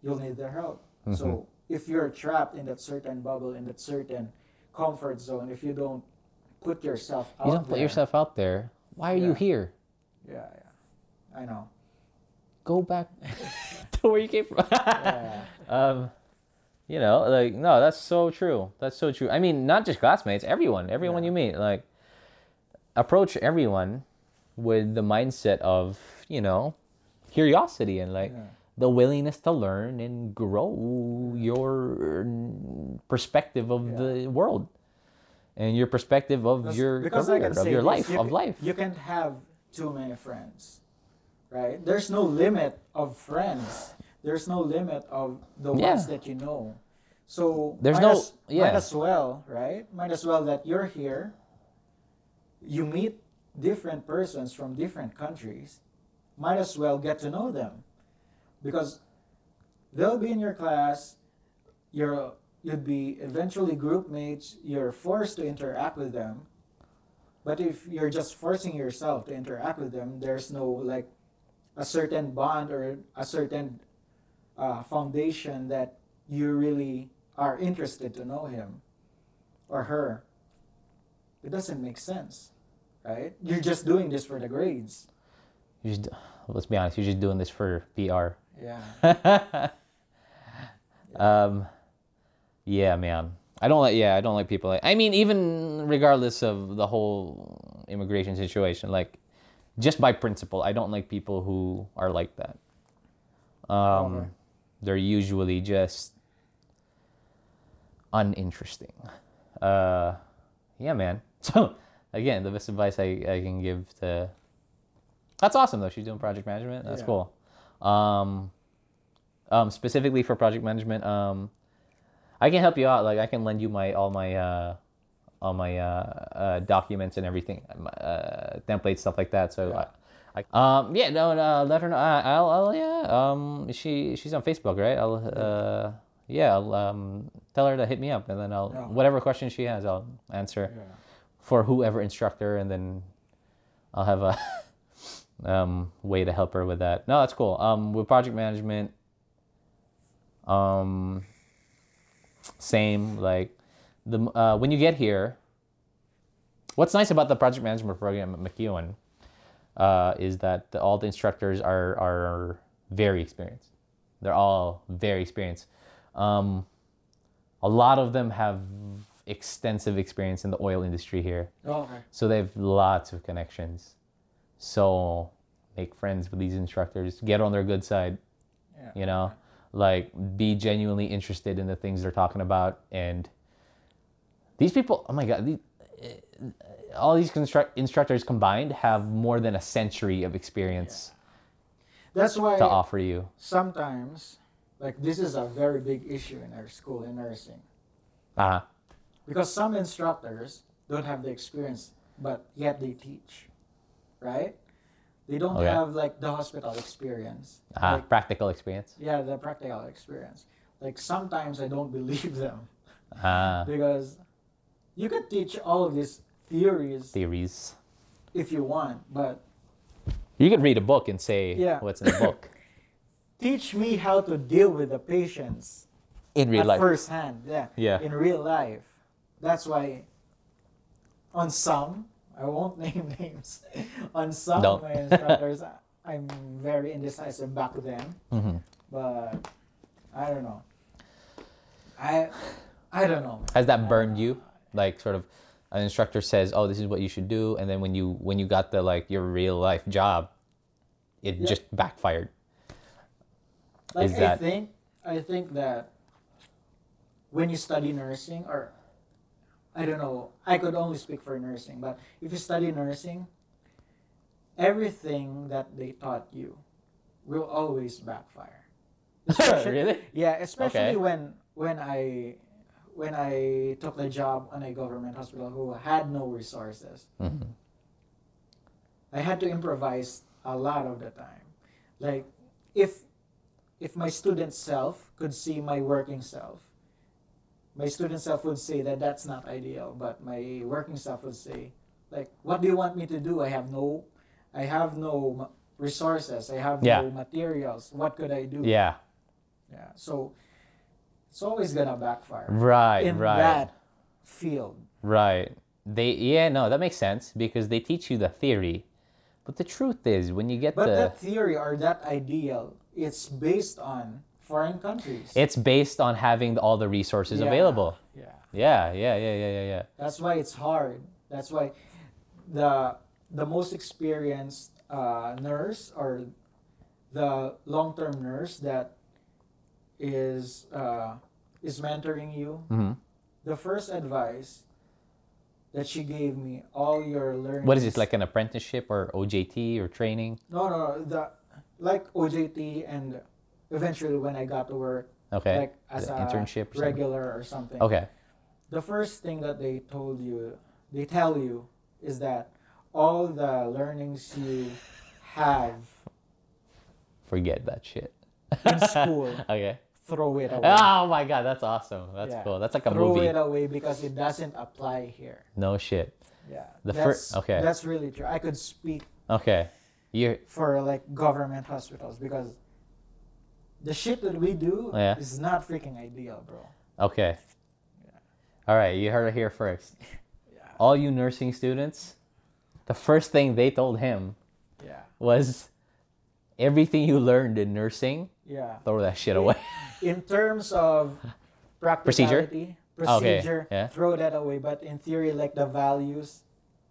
you'll need their help. Mm-hmm. So if you're trapped in that certain bubble, in that certain comfort zone, if you don't put yourself out there. You don't put there, yourself out there. Why are yeah. you here? Yeah, yeah. I know. Go back to where you came from. yeah. Um You know, like, no, that's so true. That's so true. I mean, not just classmates, everyone, everyone yeah. you meet, like, approach everyone with the mindset of, you know, curiosity and, like, yeah. the willingness to learn and grow your perspective of yeah. the world and your perspective of because, your because career, of your life, you of can, life. You can't have too many friends, right? There's no limit of friends. There's no limit of the ones yeah. that you know. So there's might, no, as, yeah. might as well, right? Might as well that you're here, you meet different persons from different countries, might as well get to know them. Because they'll be in your class, you're, you'd be eventually group mates, you're forced to interact with them. But if you're just forcing yourself to interact with them, there's no like a certain bond or a certain Uh, foundation that you really are interested to know him or her. It doesn't make sense, right? You're just doing this for the grades. You just, let's be honest, you're just doing this for P R. Yeah. yeah. Um, yeah, man. I don't like. Yeah, I don't like people like. I mean, even regardless of the whole immigration situation, like, just by principle, I don't like people who are like that. Um. Okay. They're usually just uninteresting. Uh, yeah, man. So, again, the best advice I, I can give to... That's awesome, though. She's doing project management. That's yeah. cool. Um, um, specifically for project management, um, I can help you out. Like, I can lend you my all my uh, all my uh, uh, documents and everything, uh, templates, stuff like that. So. Yeah. I, I, um yeah no no let her know I, I'll, I'll yeah um she she's on Facebook, right? I'll uh yeah I'll um tell her to hit me up, and then I'll yeah. whatever question she has I'll answer yeah. for whoever instructor, and then I'll have a um way to help her with that. No, that's cool. Um with project management, um same, like the uh when you get here, what's nice about the project management program at McEwan Uh, is that the, all the instructors are are very experienced. They're all very experienced. Um, a lot of them have extensive experience in the oil industry here. Oh, okay. So they have lots of connections. So make friends with these instructors. Get on their good side. Yeah. You know, like be genuinely interested in the things they're talking about. And these people, oh my God, these, all these construct, instructors combined have more than a century of experience. Yeah. That's why to offer you. Sometimes, like this is a very big issue in our school in nursing. Uh-huh. Because some instructors don't have the experience, but yet they teach, right? They don't okay. have like the hospital experience. Uh-huh. Like, practical experience. Yeah, the practical experience. Like sometimes I don't believe them. Uh-huh. Because you could teach all of these theories. Theories. If you want, but... You could read a book and say yeah. what's in the book. Teach me how to deal with the patients in real at life, firsthand. Yeah, yeah, in real life. That's why, on some, I won't name names. On some of my instructors, I'm very indecisive back then. Mm-hmm. But I don't know. I I don't know. Has that burned you? Like sort of. An instructor says, "Oh, this is what you should do," and then when you when you got the like your real life job, it yeah. just backfired. Like is I that... think I think that when you study nursing, or I don't know, I could only speak for nursing, but if you study nursing, everything that they taught you will always backfire. Really? Yeah, especially okay. when when I. when I took the job on a government hospital who had no resources. Mm-hmm. I had to improvise a lot of the time. Like, if if my student self could see my working self, my student self would say that that's not ideal, but my working self would say, like, what do you want me to do? I have no, I have no resources. I have yeah. no materials. What could I do? Yeah. Yeah. So... it's always gonna backfire. Right, in right. that field. Right. They yeah, no, that makes sense because they teach you the theory. But the truth is when you get but the But that theory or that ideal, it's based on foreign countries. It's based on having all the resources yeah. available. Yeah. Yeah, yeah, yeah, yeah, yeah, yeah. That's why it's hard. That's why the the most experienced uh, nurse or the long-term nurse that is uh, is mentoring you, mm-hmm. the first advice that she gave me, all your learning. What is this, like an apprenticeship or O J T or training? No, no, the like O J T and eventually when I got to work, okay. like as an internship or regular or something. Okay. The first thing that they told you, they tell you, is that all the learnings you have. Forget that shit. In school. Okay. Throw it away. Oh my God, that's awesome. That's yeah. cool. That's like a throw movie. Throw it away because it doesn't apply here. No shit. Yeah. The first. Okay. That's really true. I could speak. Okay. You for like government hospitals because the shit that we do yeah. is not freaking ideal, bro. Okay. Yeah. All right, you heard it here first. yeah. All you nursing students, the first thing they told him yeah. was everything you learned in nursing. Yeah. Throw that shit away. In terms of practicality, procedure, procedure okay. yeah. throw that away. But in theory, like the values,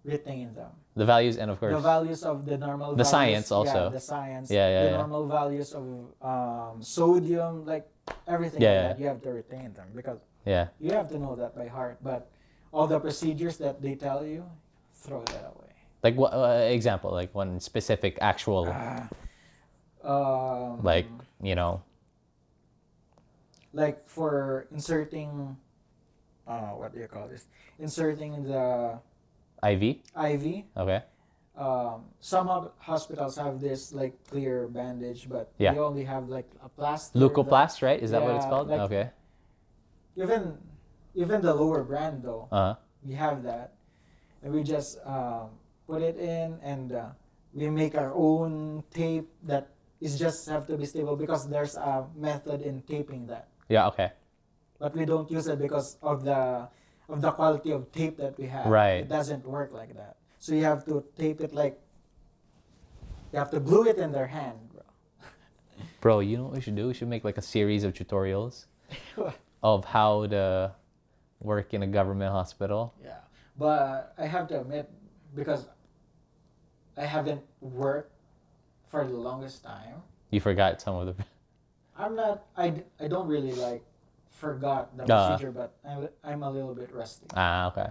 retain them. The values and, of course. The values of the normal the values. The science also. Yeah, the science. Yeah, yeah, the yeah. normal values of um, sodium, like everything yeah, like yeah. that. You have to retain them because yeah. you have to know that by heart. But all the procedures that they tell you, throw that away. Like what uh, example, like one specific actual... Uh, Um, like, you know. Like for inserting, uh, what do you call this? Inserting the... I V? I V. Okay. Um, some hospitals have this like clear bandage, but yeah. they only have like a plaster. Leucoplast, that, right? Is that yeah, what it's called? Like, okay. Even even the lower brand though, uh-huh. we have that. And we just um, put it in and uh, we make our own tape that it's just have to be stable because there's a method in taping that. Yeah, okay. But we don't use it because of the of the quality of tape that we have. Right. It doesn't work like that. So you have to tape it like, you have to glue it in their hand, bro. Bro, you know what we should do? We should make like a series of tutorials of how to work in a government hospital. Yeah, but I have to admit, because I haven't worked for the longest time. You forgot some of the... I'm not... I, I don't really, like, forgot the uh, procedure, but I'm, I'm a little bit rusty. Ah, okay.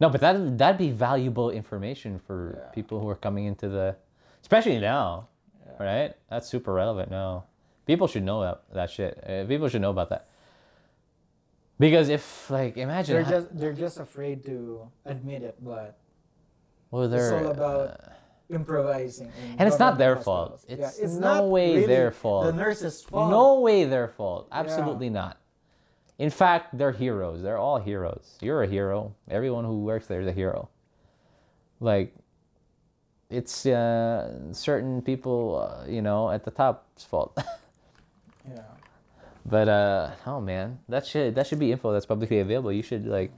No, but that, that'd be valuable information for yeah. people who are coming into the... Especially now, yeah. right? That's super relevant now. People should know that, that shit. Uh, people should know about that. Because if, like, imagine... They're, how, just, they're just afraid to admit it, but... Well, they're... It's all about... Uh, improvising, and it's not their hospitals. fault. It's, yeah, it's no not way really their fault. The nurse's fault. No way their fault. Absolutely yeah. not. In fact, they're heroes. They're all heroes. You're a hero. Everyone who works there is a hero. Like, it's uh, certain people, uh, you know, at the top's fault. yeah. But uh, oh man, that should that should be info that's publicly available. You should like,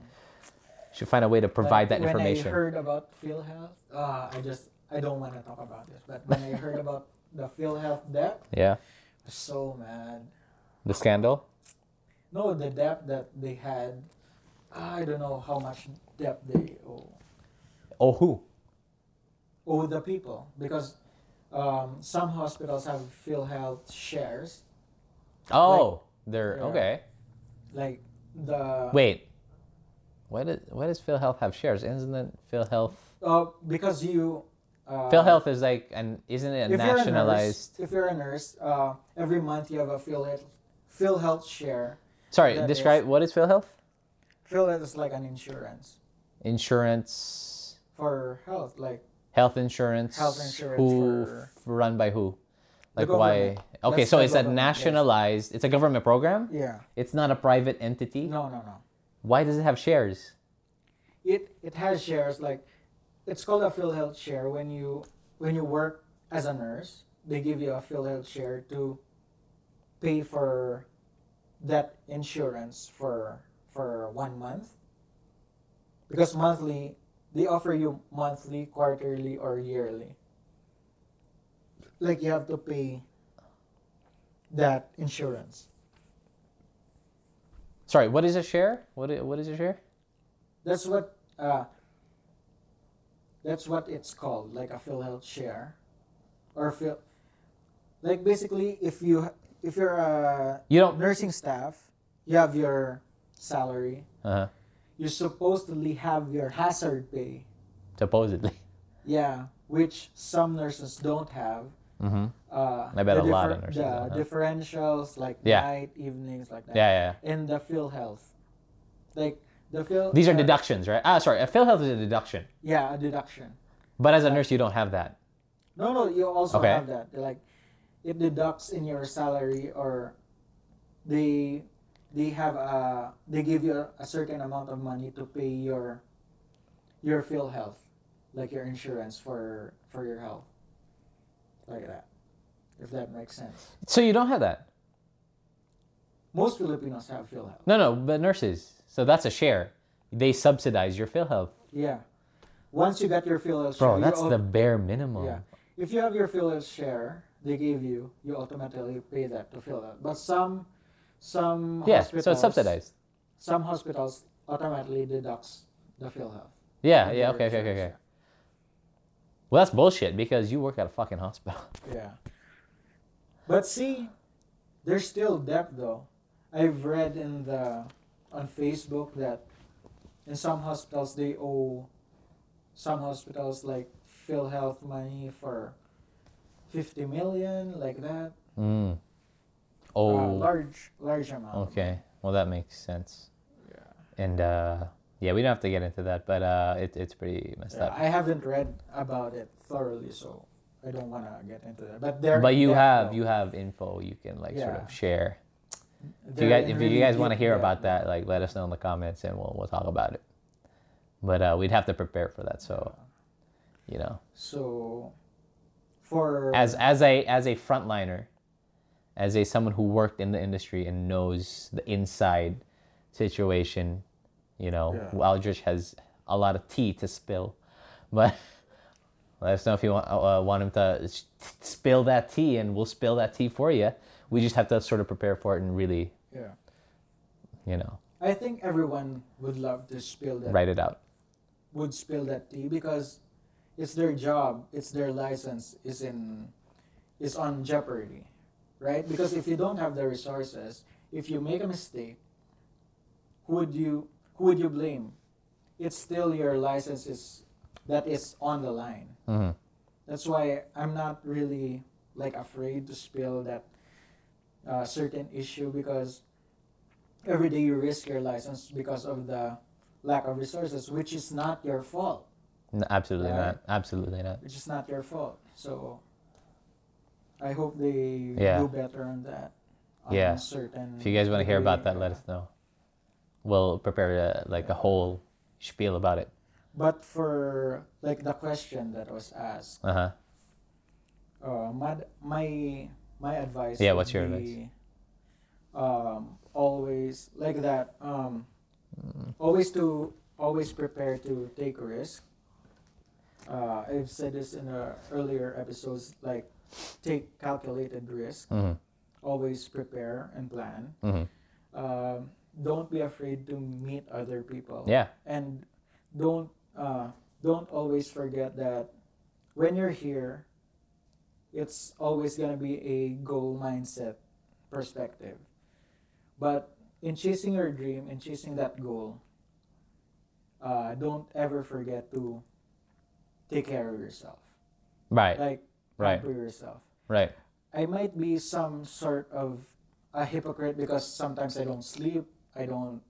should find a way to provide like, that when information. I heard about PhilHealth. Uh, I just. I don't want to talk about this, but when I heard about the PhilHealth debt, yeah, I was so mad. The scandal? No, the debt that they had. I don't know how much debt they owe. Owe who? Owe the people, because um, some hospitals have PhilHealth shares. Oh, like, they're okay. Like the wait. Why did why does PhilHealth have shares? Isn't it PhilHealth? Uh, because you. Uh, PhilHealth is like an isn't it a if nationalized? You're a nurse, if you're a nurse, uh, every month you have a PhilHealth PhilHealth share. Sorry, describe is, what is PhilHealth? PhilHealth is like an insurance. Insurance for health, like health insurance. Health insurance. Who for run by who? Like why? Okay, That's so it's a nationalized. Yes. It's a government program. Yeah. It's not a private entity. No, no, no. Why does it have shares? It it has shares like. It's called a PhilHealth share. When you when you work as a nurse, they give you a PhilHealth share to pay for that insurance for for one month. Because monthly, they offer you monthly, quarterly, or yearly. Like you have to pay that insurance. Sorry, what is a share? What what is a share? That's what. Uh, That's what it's called, like a PhilHealth share, or Phil, like basically if you if you're a you don't, nursing staff, you have your salary. Uh-huh. You supposedly have your hazard pay. Supposedly. Yeah, which some nurses don't have. Mm-hmm. Uh, I bet a differ- lot of nurses. Yeah, differentials like yeah. night, evenings, like that. Yeah, yeah. And the PhilHealth, like. The Phil, These are uh, deductions, right? Ah, sorry. A PhilHealth is a deduction. Yeah, a deduction. But as a nurse, you don't have that. No, no, you also okay. have that. Like, it deducts in your salary, or they they have a they give you a, a certain amount of money to pay your your PhilHealth, like your insurance for for your health, like that. If that makes sense. So you don't have that. Most Filipinos have PhilHealth. No, no, but nurses. So that's a share. They subsidize your PhilHealth. Yeah. Once you got your PhilHealth share... Bro, that's the bare minimum. Yeah. If you have your PhilHealth share, they give you, you automatically pay that to PhilHealth. But some some yeah, hospitals... Yeah, so it's subsidized. Some hospitals automatically deducts the PhilHealth. Yeah, yeah, okay, okay, okay, okay. Well, that's bullshit because you work at a fucking hospital. Yeah. But see, there's still debt though. I've read in the... on Facebook that in some hospitals they owe some hospitals like PhilHealth money for fifty million like that. Mm. Oh, uh, large large amount. Okay, well that makes sense. Yeah. And uh, yeah, we don't have to get into that, but uh, it it's pretty messed yeah, up. I haven't read about it thoroughly, so I don't want to get into that. But there. But you have though. you have info you can like yeah. sort of share. If you guys, if really you guys want to hear yeah. about that, like let us know in the comments and we'll we'll talk about it. But uh, we'd have to prepare for that, so you know. So, for as as a as a frontliner, as a someone who worked in the industry and knows the inside situation, you know, yeah. Aldrich has a lot of tea to spill. But let us know if you want uh, want him to spill that tea, and we'll spill that tea for you. We just have to sort of prepare for it and really, yeah. you know. I think everyone would love to spill that. Write it out. Would spill that tea because it's their job, it's their license, is in, is on jeopardy, right? Because if you don't have the resources, if you make a mistake, who would you who would you blame? It's still your license is that is on the line. Mm-hmm. That's why I'm not really like afraid to spill that uh, certain issue because every day you risk your license because of the lack of resources, which is not your fault. No, absolutely right? not. Absolutely not. Which is not your fault. So I hope they yeah. do better on that. On yeah. certain. If you guys want to hear about that, yeah. let us know. We'll prepare a, like yeah. a whole spiel about it. But for like the question that was asked, uh-huh. uh, my my my advice. Yeah, what's your be, advice? Um, always like that. Um, mm. Always to always prepare to take a risk. Uh, I've said this in the earlier episodes. Like, take calculated risk. Mm-hmm. Always prepare and plan. Mm-hmm. Uh, don't be afraid to meet other people. Yeah. And don't uh, don't always forget that when you're here, it's always gonna be a goal mindset perspective. But in chasing your dream, in chasing that goal, uh, don't ever forget to take care of yourself. Right. Like, right. Pamper yourself. Right. I might be some sort of a hypocrite because sometimes I don't sleep. I don't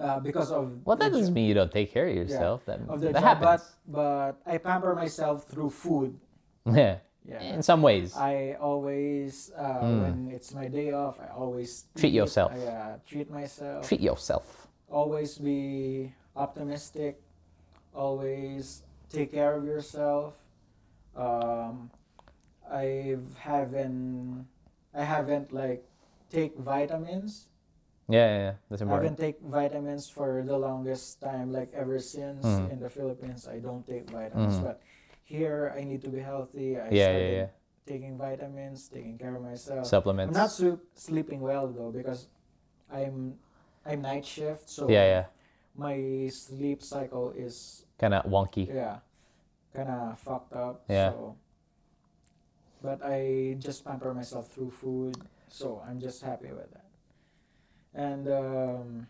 uh, because of well, that doesn't mean you don't take care of yourself. Yeah, that of that job, happens. But but I pamper myself through food. Yeah. Yeah. In some ways. I always uh, mm. when it's my day off, I always treat, treat yourself. I, uh, treat myself. Treat yourself. Always be optimistic. Always take care of yourself. Um, I've haven't I haven't like take vitamins. Yeah, yeah, yeah. That's important. I haven't take vitamins for the longest time. Like ever since mm. in the Philippines, I don't take vitamins. Mm. But here, I need to be healthy. I yeah, started yeah, yeah. taking vitamins, taking care of myself. Supplements. I'm not su- sleeping well though because I'm I'm night shift. So yeah, yeah. my sleep cycle is kind of wonky. Yeah, kind of fucked up. Yeah. So. But I just pamper myself through food, so I'm just happy with that. And um,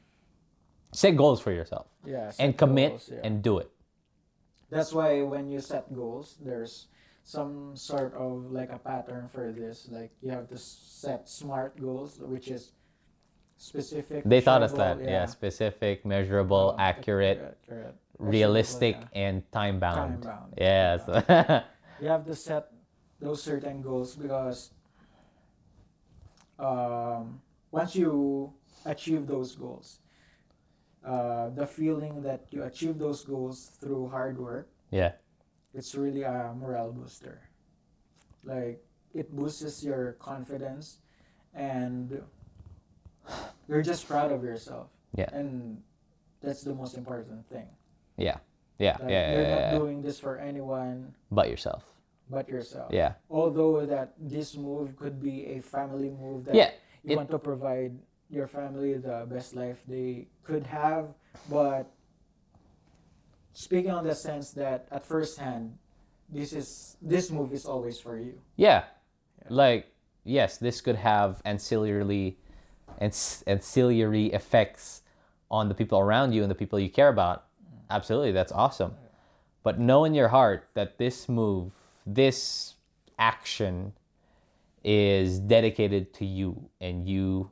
set goals for yourself. Yeah. And commit goals, yeah. and do it. That's why when you set goals, there's some sort of like a pattern for this. Like you have to set SMART goals, which is specific. They taught us that. Yeah. yeah specific, measurable, oh, accurate, accurate, accurate, realistic, yeah. and time bound. Time bound. Yes. Time bound. You have to set those certain goals because um, once you achieve those goals, uh, the feeling that you achieve those goals through hard work, yeah, it's really a morale booster. Like it boosts your confidence, and you're just proud of yourself. Yeah, and that's the most important thing. Yeah, yeah, like, yeah. You're yeah, not yeah. doing this for anyone but yourself. But yourself. Yeah. Although that this move could be a family move that yeah, you it, want to provide your family the best life they could have, but speaking on the sense that at first hand, this is this move is always for you. Yeah. yeah. Like yes, this could have ancillary and ancillary effects on the people around you and the people you care about. Absolutely, that's awesome. But know in your heart that this move. This action is dedicated to you, and you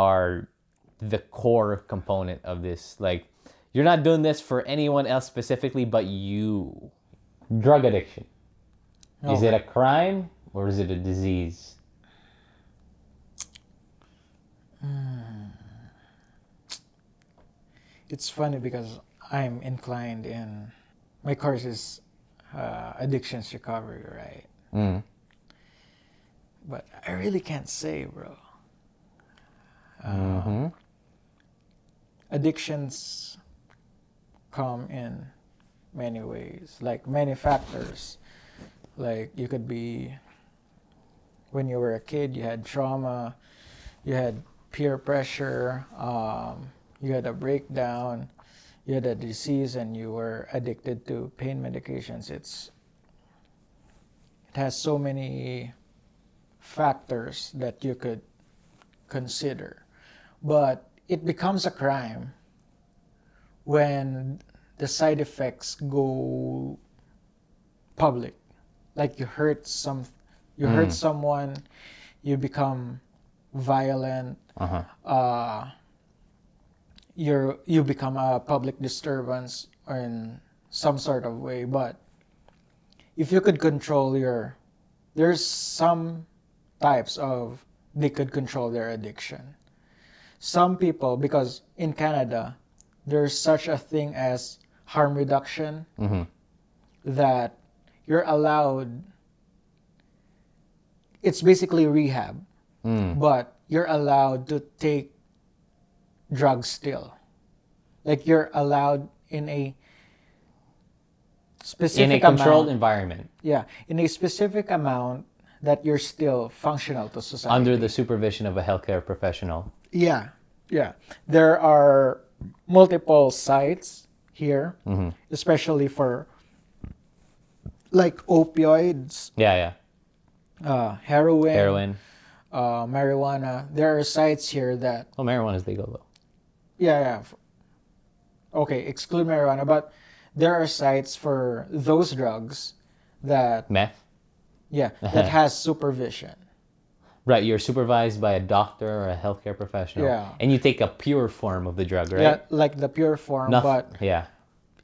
are the core component of this. Like, you're not doing this for anyone else specifically, but you. Drug addiction. No. Is it a crime or is it a disease? Mm. It's funny because I'm inclined in my course is. Uh, addictions recovery, right? Mm. But I really can't say, bro. Uh, mm-hmm. Addictions come in many ways, like many factors. Like you could be, when you were a kid, you had trauma, you had peer pressure, um, you had a breakdown, you had a disease, and you were addicted to pain medications. It's it has so many factors that you could consider. But it becomes a crime when the side effects go public. Like you hurt some, you mm. hurt someone, you become violent, uh-huh. uh, you're, you become a public disturbance in some sort of way. But if you could control your, there's some types of, they could control their addiction. Some people, because in Canada, there's such a thing as harm reduction, mm-hmm. that you're allowed, it's basically rehab, mm. but you're allowed to take drugs still. Like you're allowed in a specific amount. In a controlled amount, environment. Yeah, in a specific amount that you're still functional to society. Under the supervision of a healthcare professional. Yeah, yeah. There are multiple sites here, mm-hmm. especially for like opioids. Yeah, yeah. Uh, heroin. Heroin. Uh, marijuana. There are sites here that... Well, marijuana is legal though. Yeah, yeah. Okay, exclude marijuana. But there are sites for those drugs that... Meth? Yeah, that has supervision. Right, you're supervised by a doctor or a healthcare professional. Yeah. And you take a pure form of the drug, right? Yeah, like the pure form, Noth- but yeah.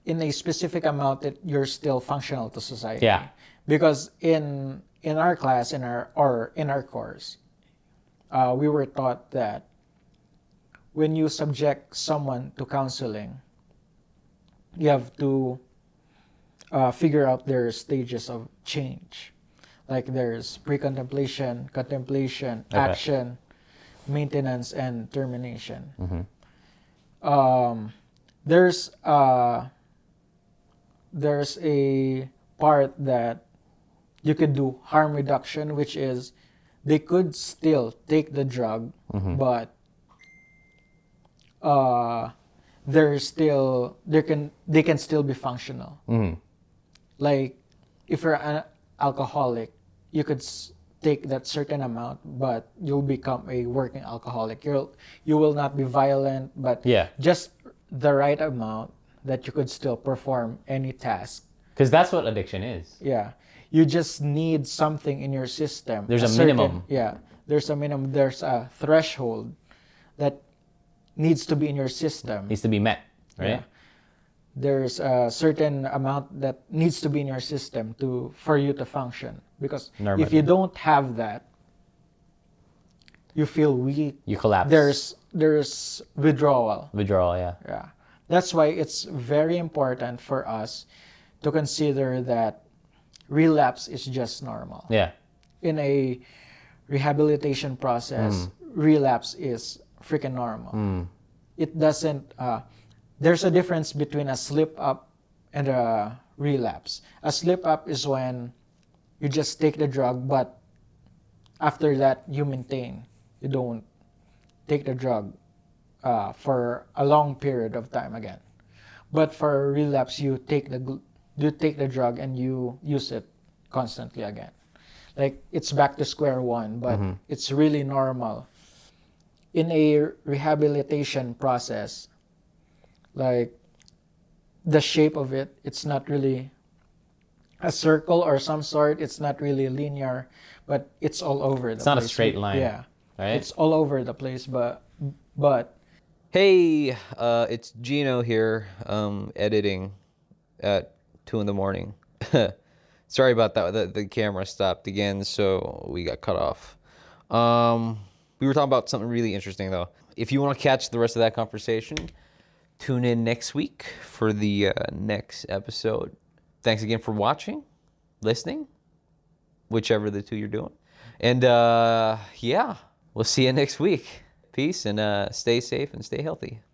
in a specific amount that you're still functional to society. Yeah. Because in in our class, in our or in our course, uh, we were taught that when you subject someone to counseling, you have to uh, figure out their stages of change. Like there's pre-contemplation, contemplation, okay. action, maintenance, and termination. Mm-hmm. Um, there's uh, there's a part that you could do harm reduction, which is they could still take the drug, mm-hmm. but uh, they're still they can they can still be functional. Mm-hmm. Like if you're an alcoholic, you could take that certain amount, but you'll become a working alcoholic. You'll you will not be violent, but yeah. just the right amount that you could still perform any task. Because that's what addiction is. Yeah, you just need something in your system. There's a, a certain, minimum. Yeah, there's a minimum. There's a threshold that needs to be in your system. Needs to be met, right? Yeah. There's a certain amount that needs to be in your system to for you to function. Because normally, if you don't have that, you feel weak. You collapse. There's there's withdrawal. Withdrawal, yeah. Yeah. That's why it's very important for us to consider that relapse is just normal. Yeah. In a rehabilitation process, mm. relapse is freaking normal. Mm. It doesn't... Uh, There's a difference between a slip-up and a relapse. A slip-up is when you just take the drug, but after that, you maintain. You don't take the drug uh, for a long period of time again. But for a relapse, you take the you take the drug and you use it constantly again. Like, it's back to square one, but mm-hmm. it's really normal. In a rehabilitation process, like the shape of it, it's not really a circle or some sort. It's not really linear, but it's all over the place. It's not a straight line. Yeah. Right? It's all over the place, but... but Hey, uh, it's Gino here, um, editing at two in the morning. Sorry about that. The, the camera stopped again, so we got cut off. Um, we were talking about something really interesting, though. If you want to catch the rest of that conversation... Tune in next week for the uh, next episode. Thanks again for watching, listening, whichever the two you're doing. And uh, yeah, we'll see you next week. Peace and uh, stay safe and stay healthy.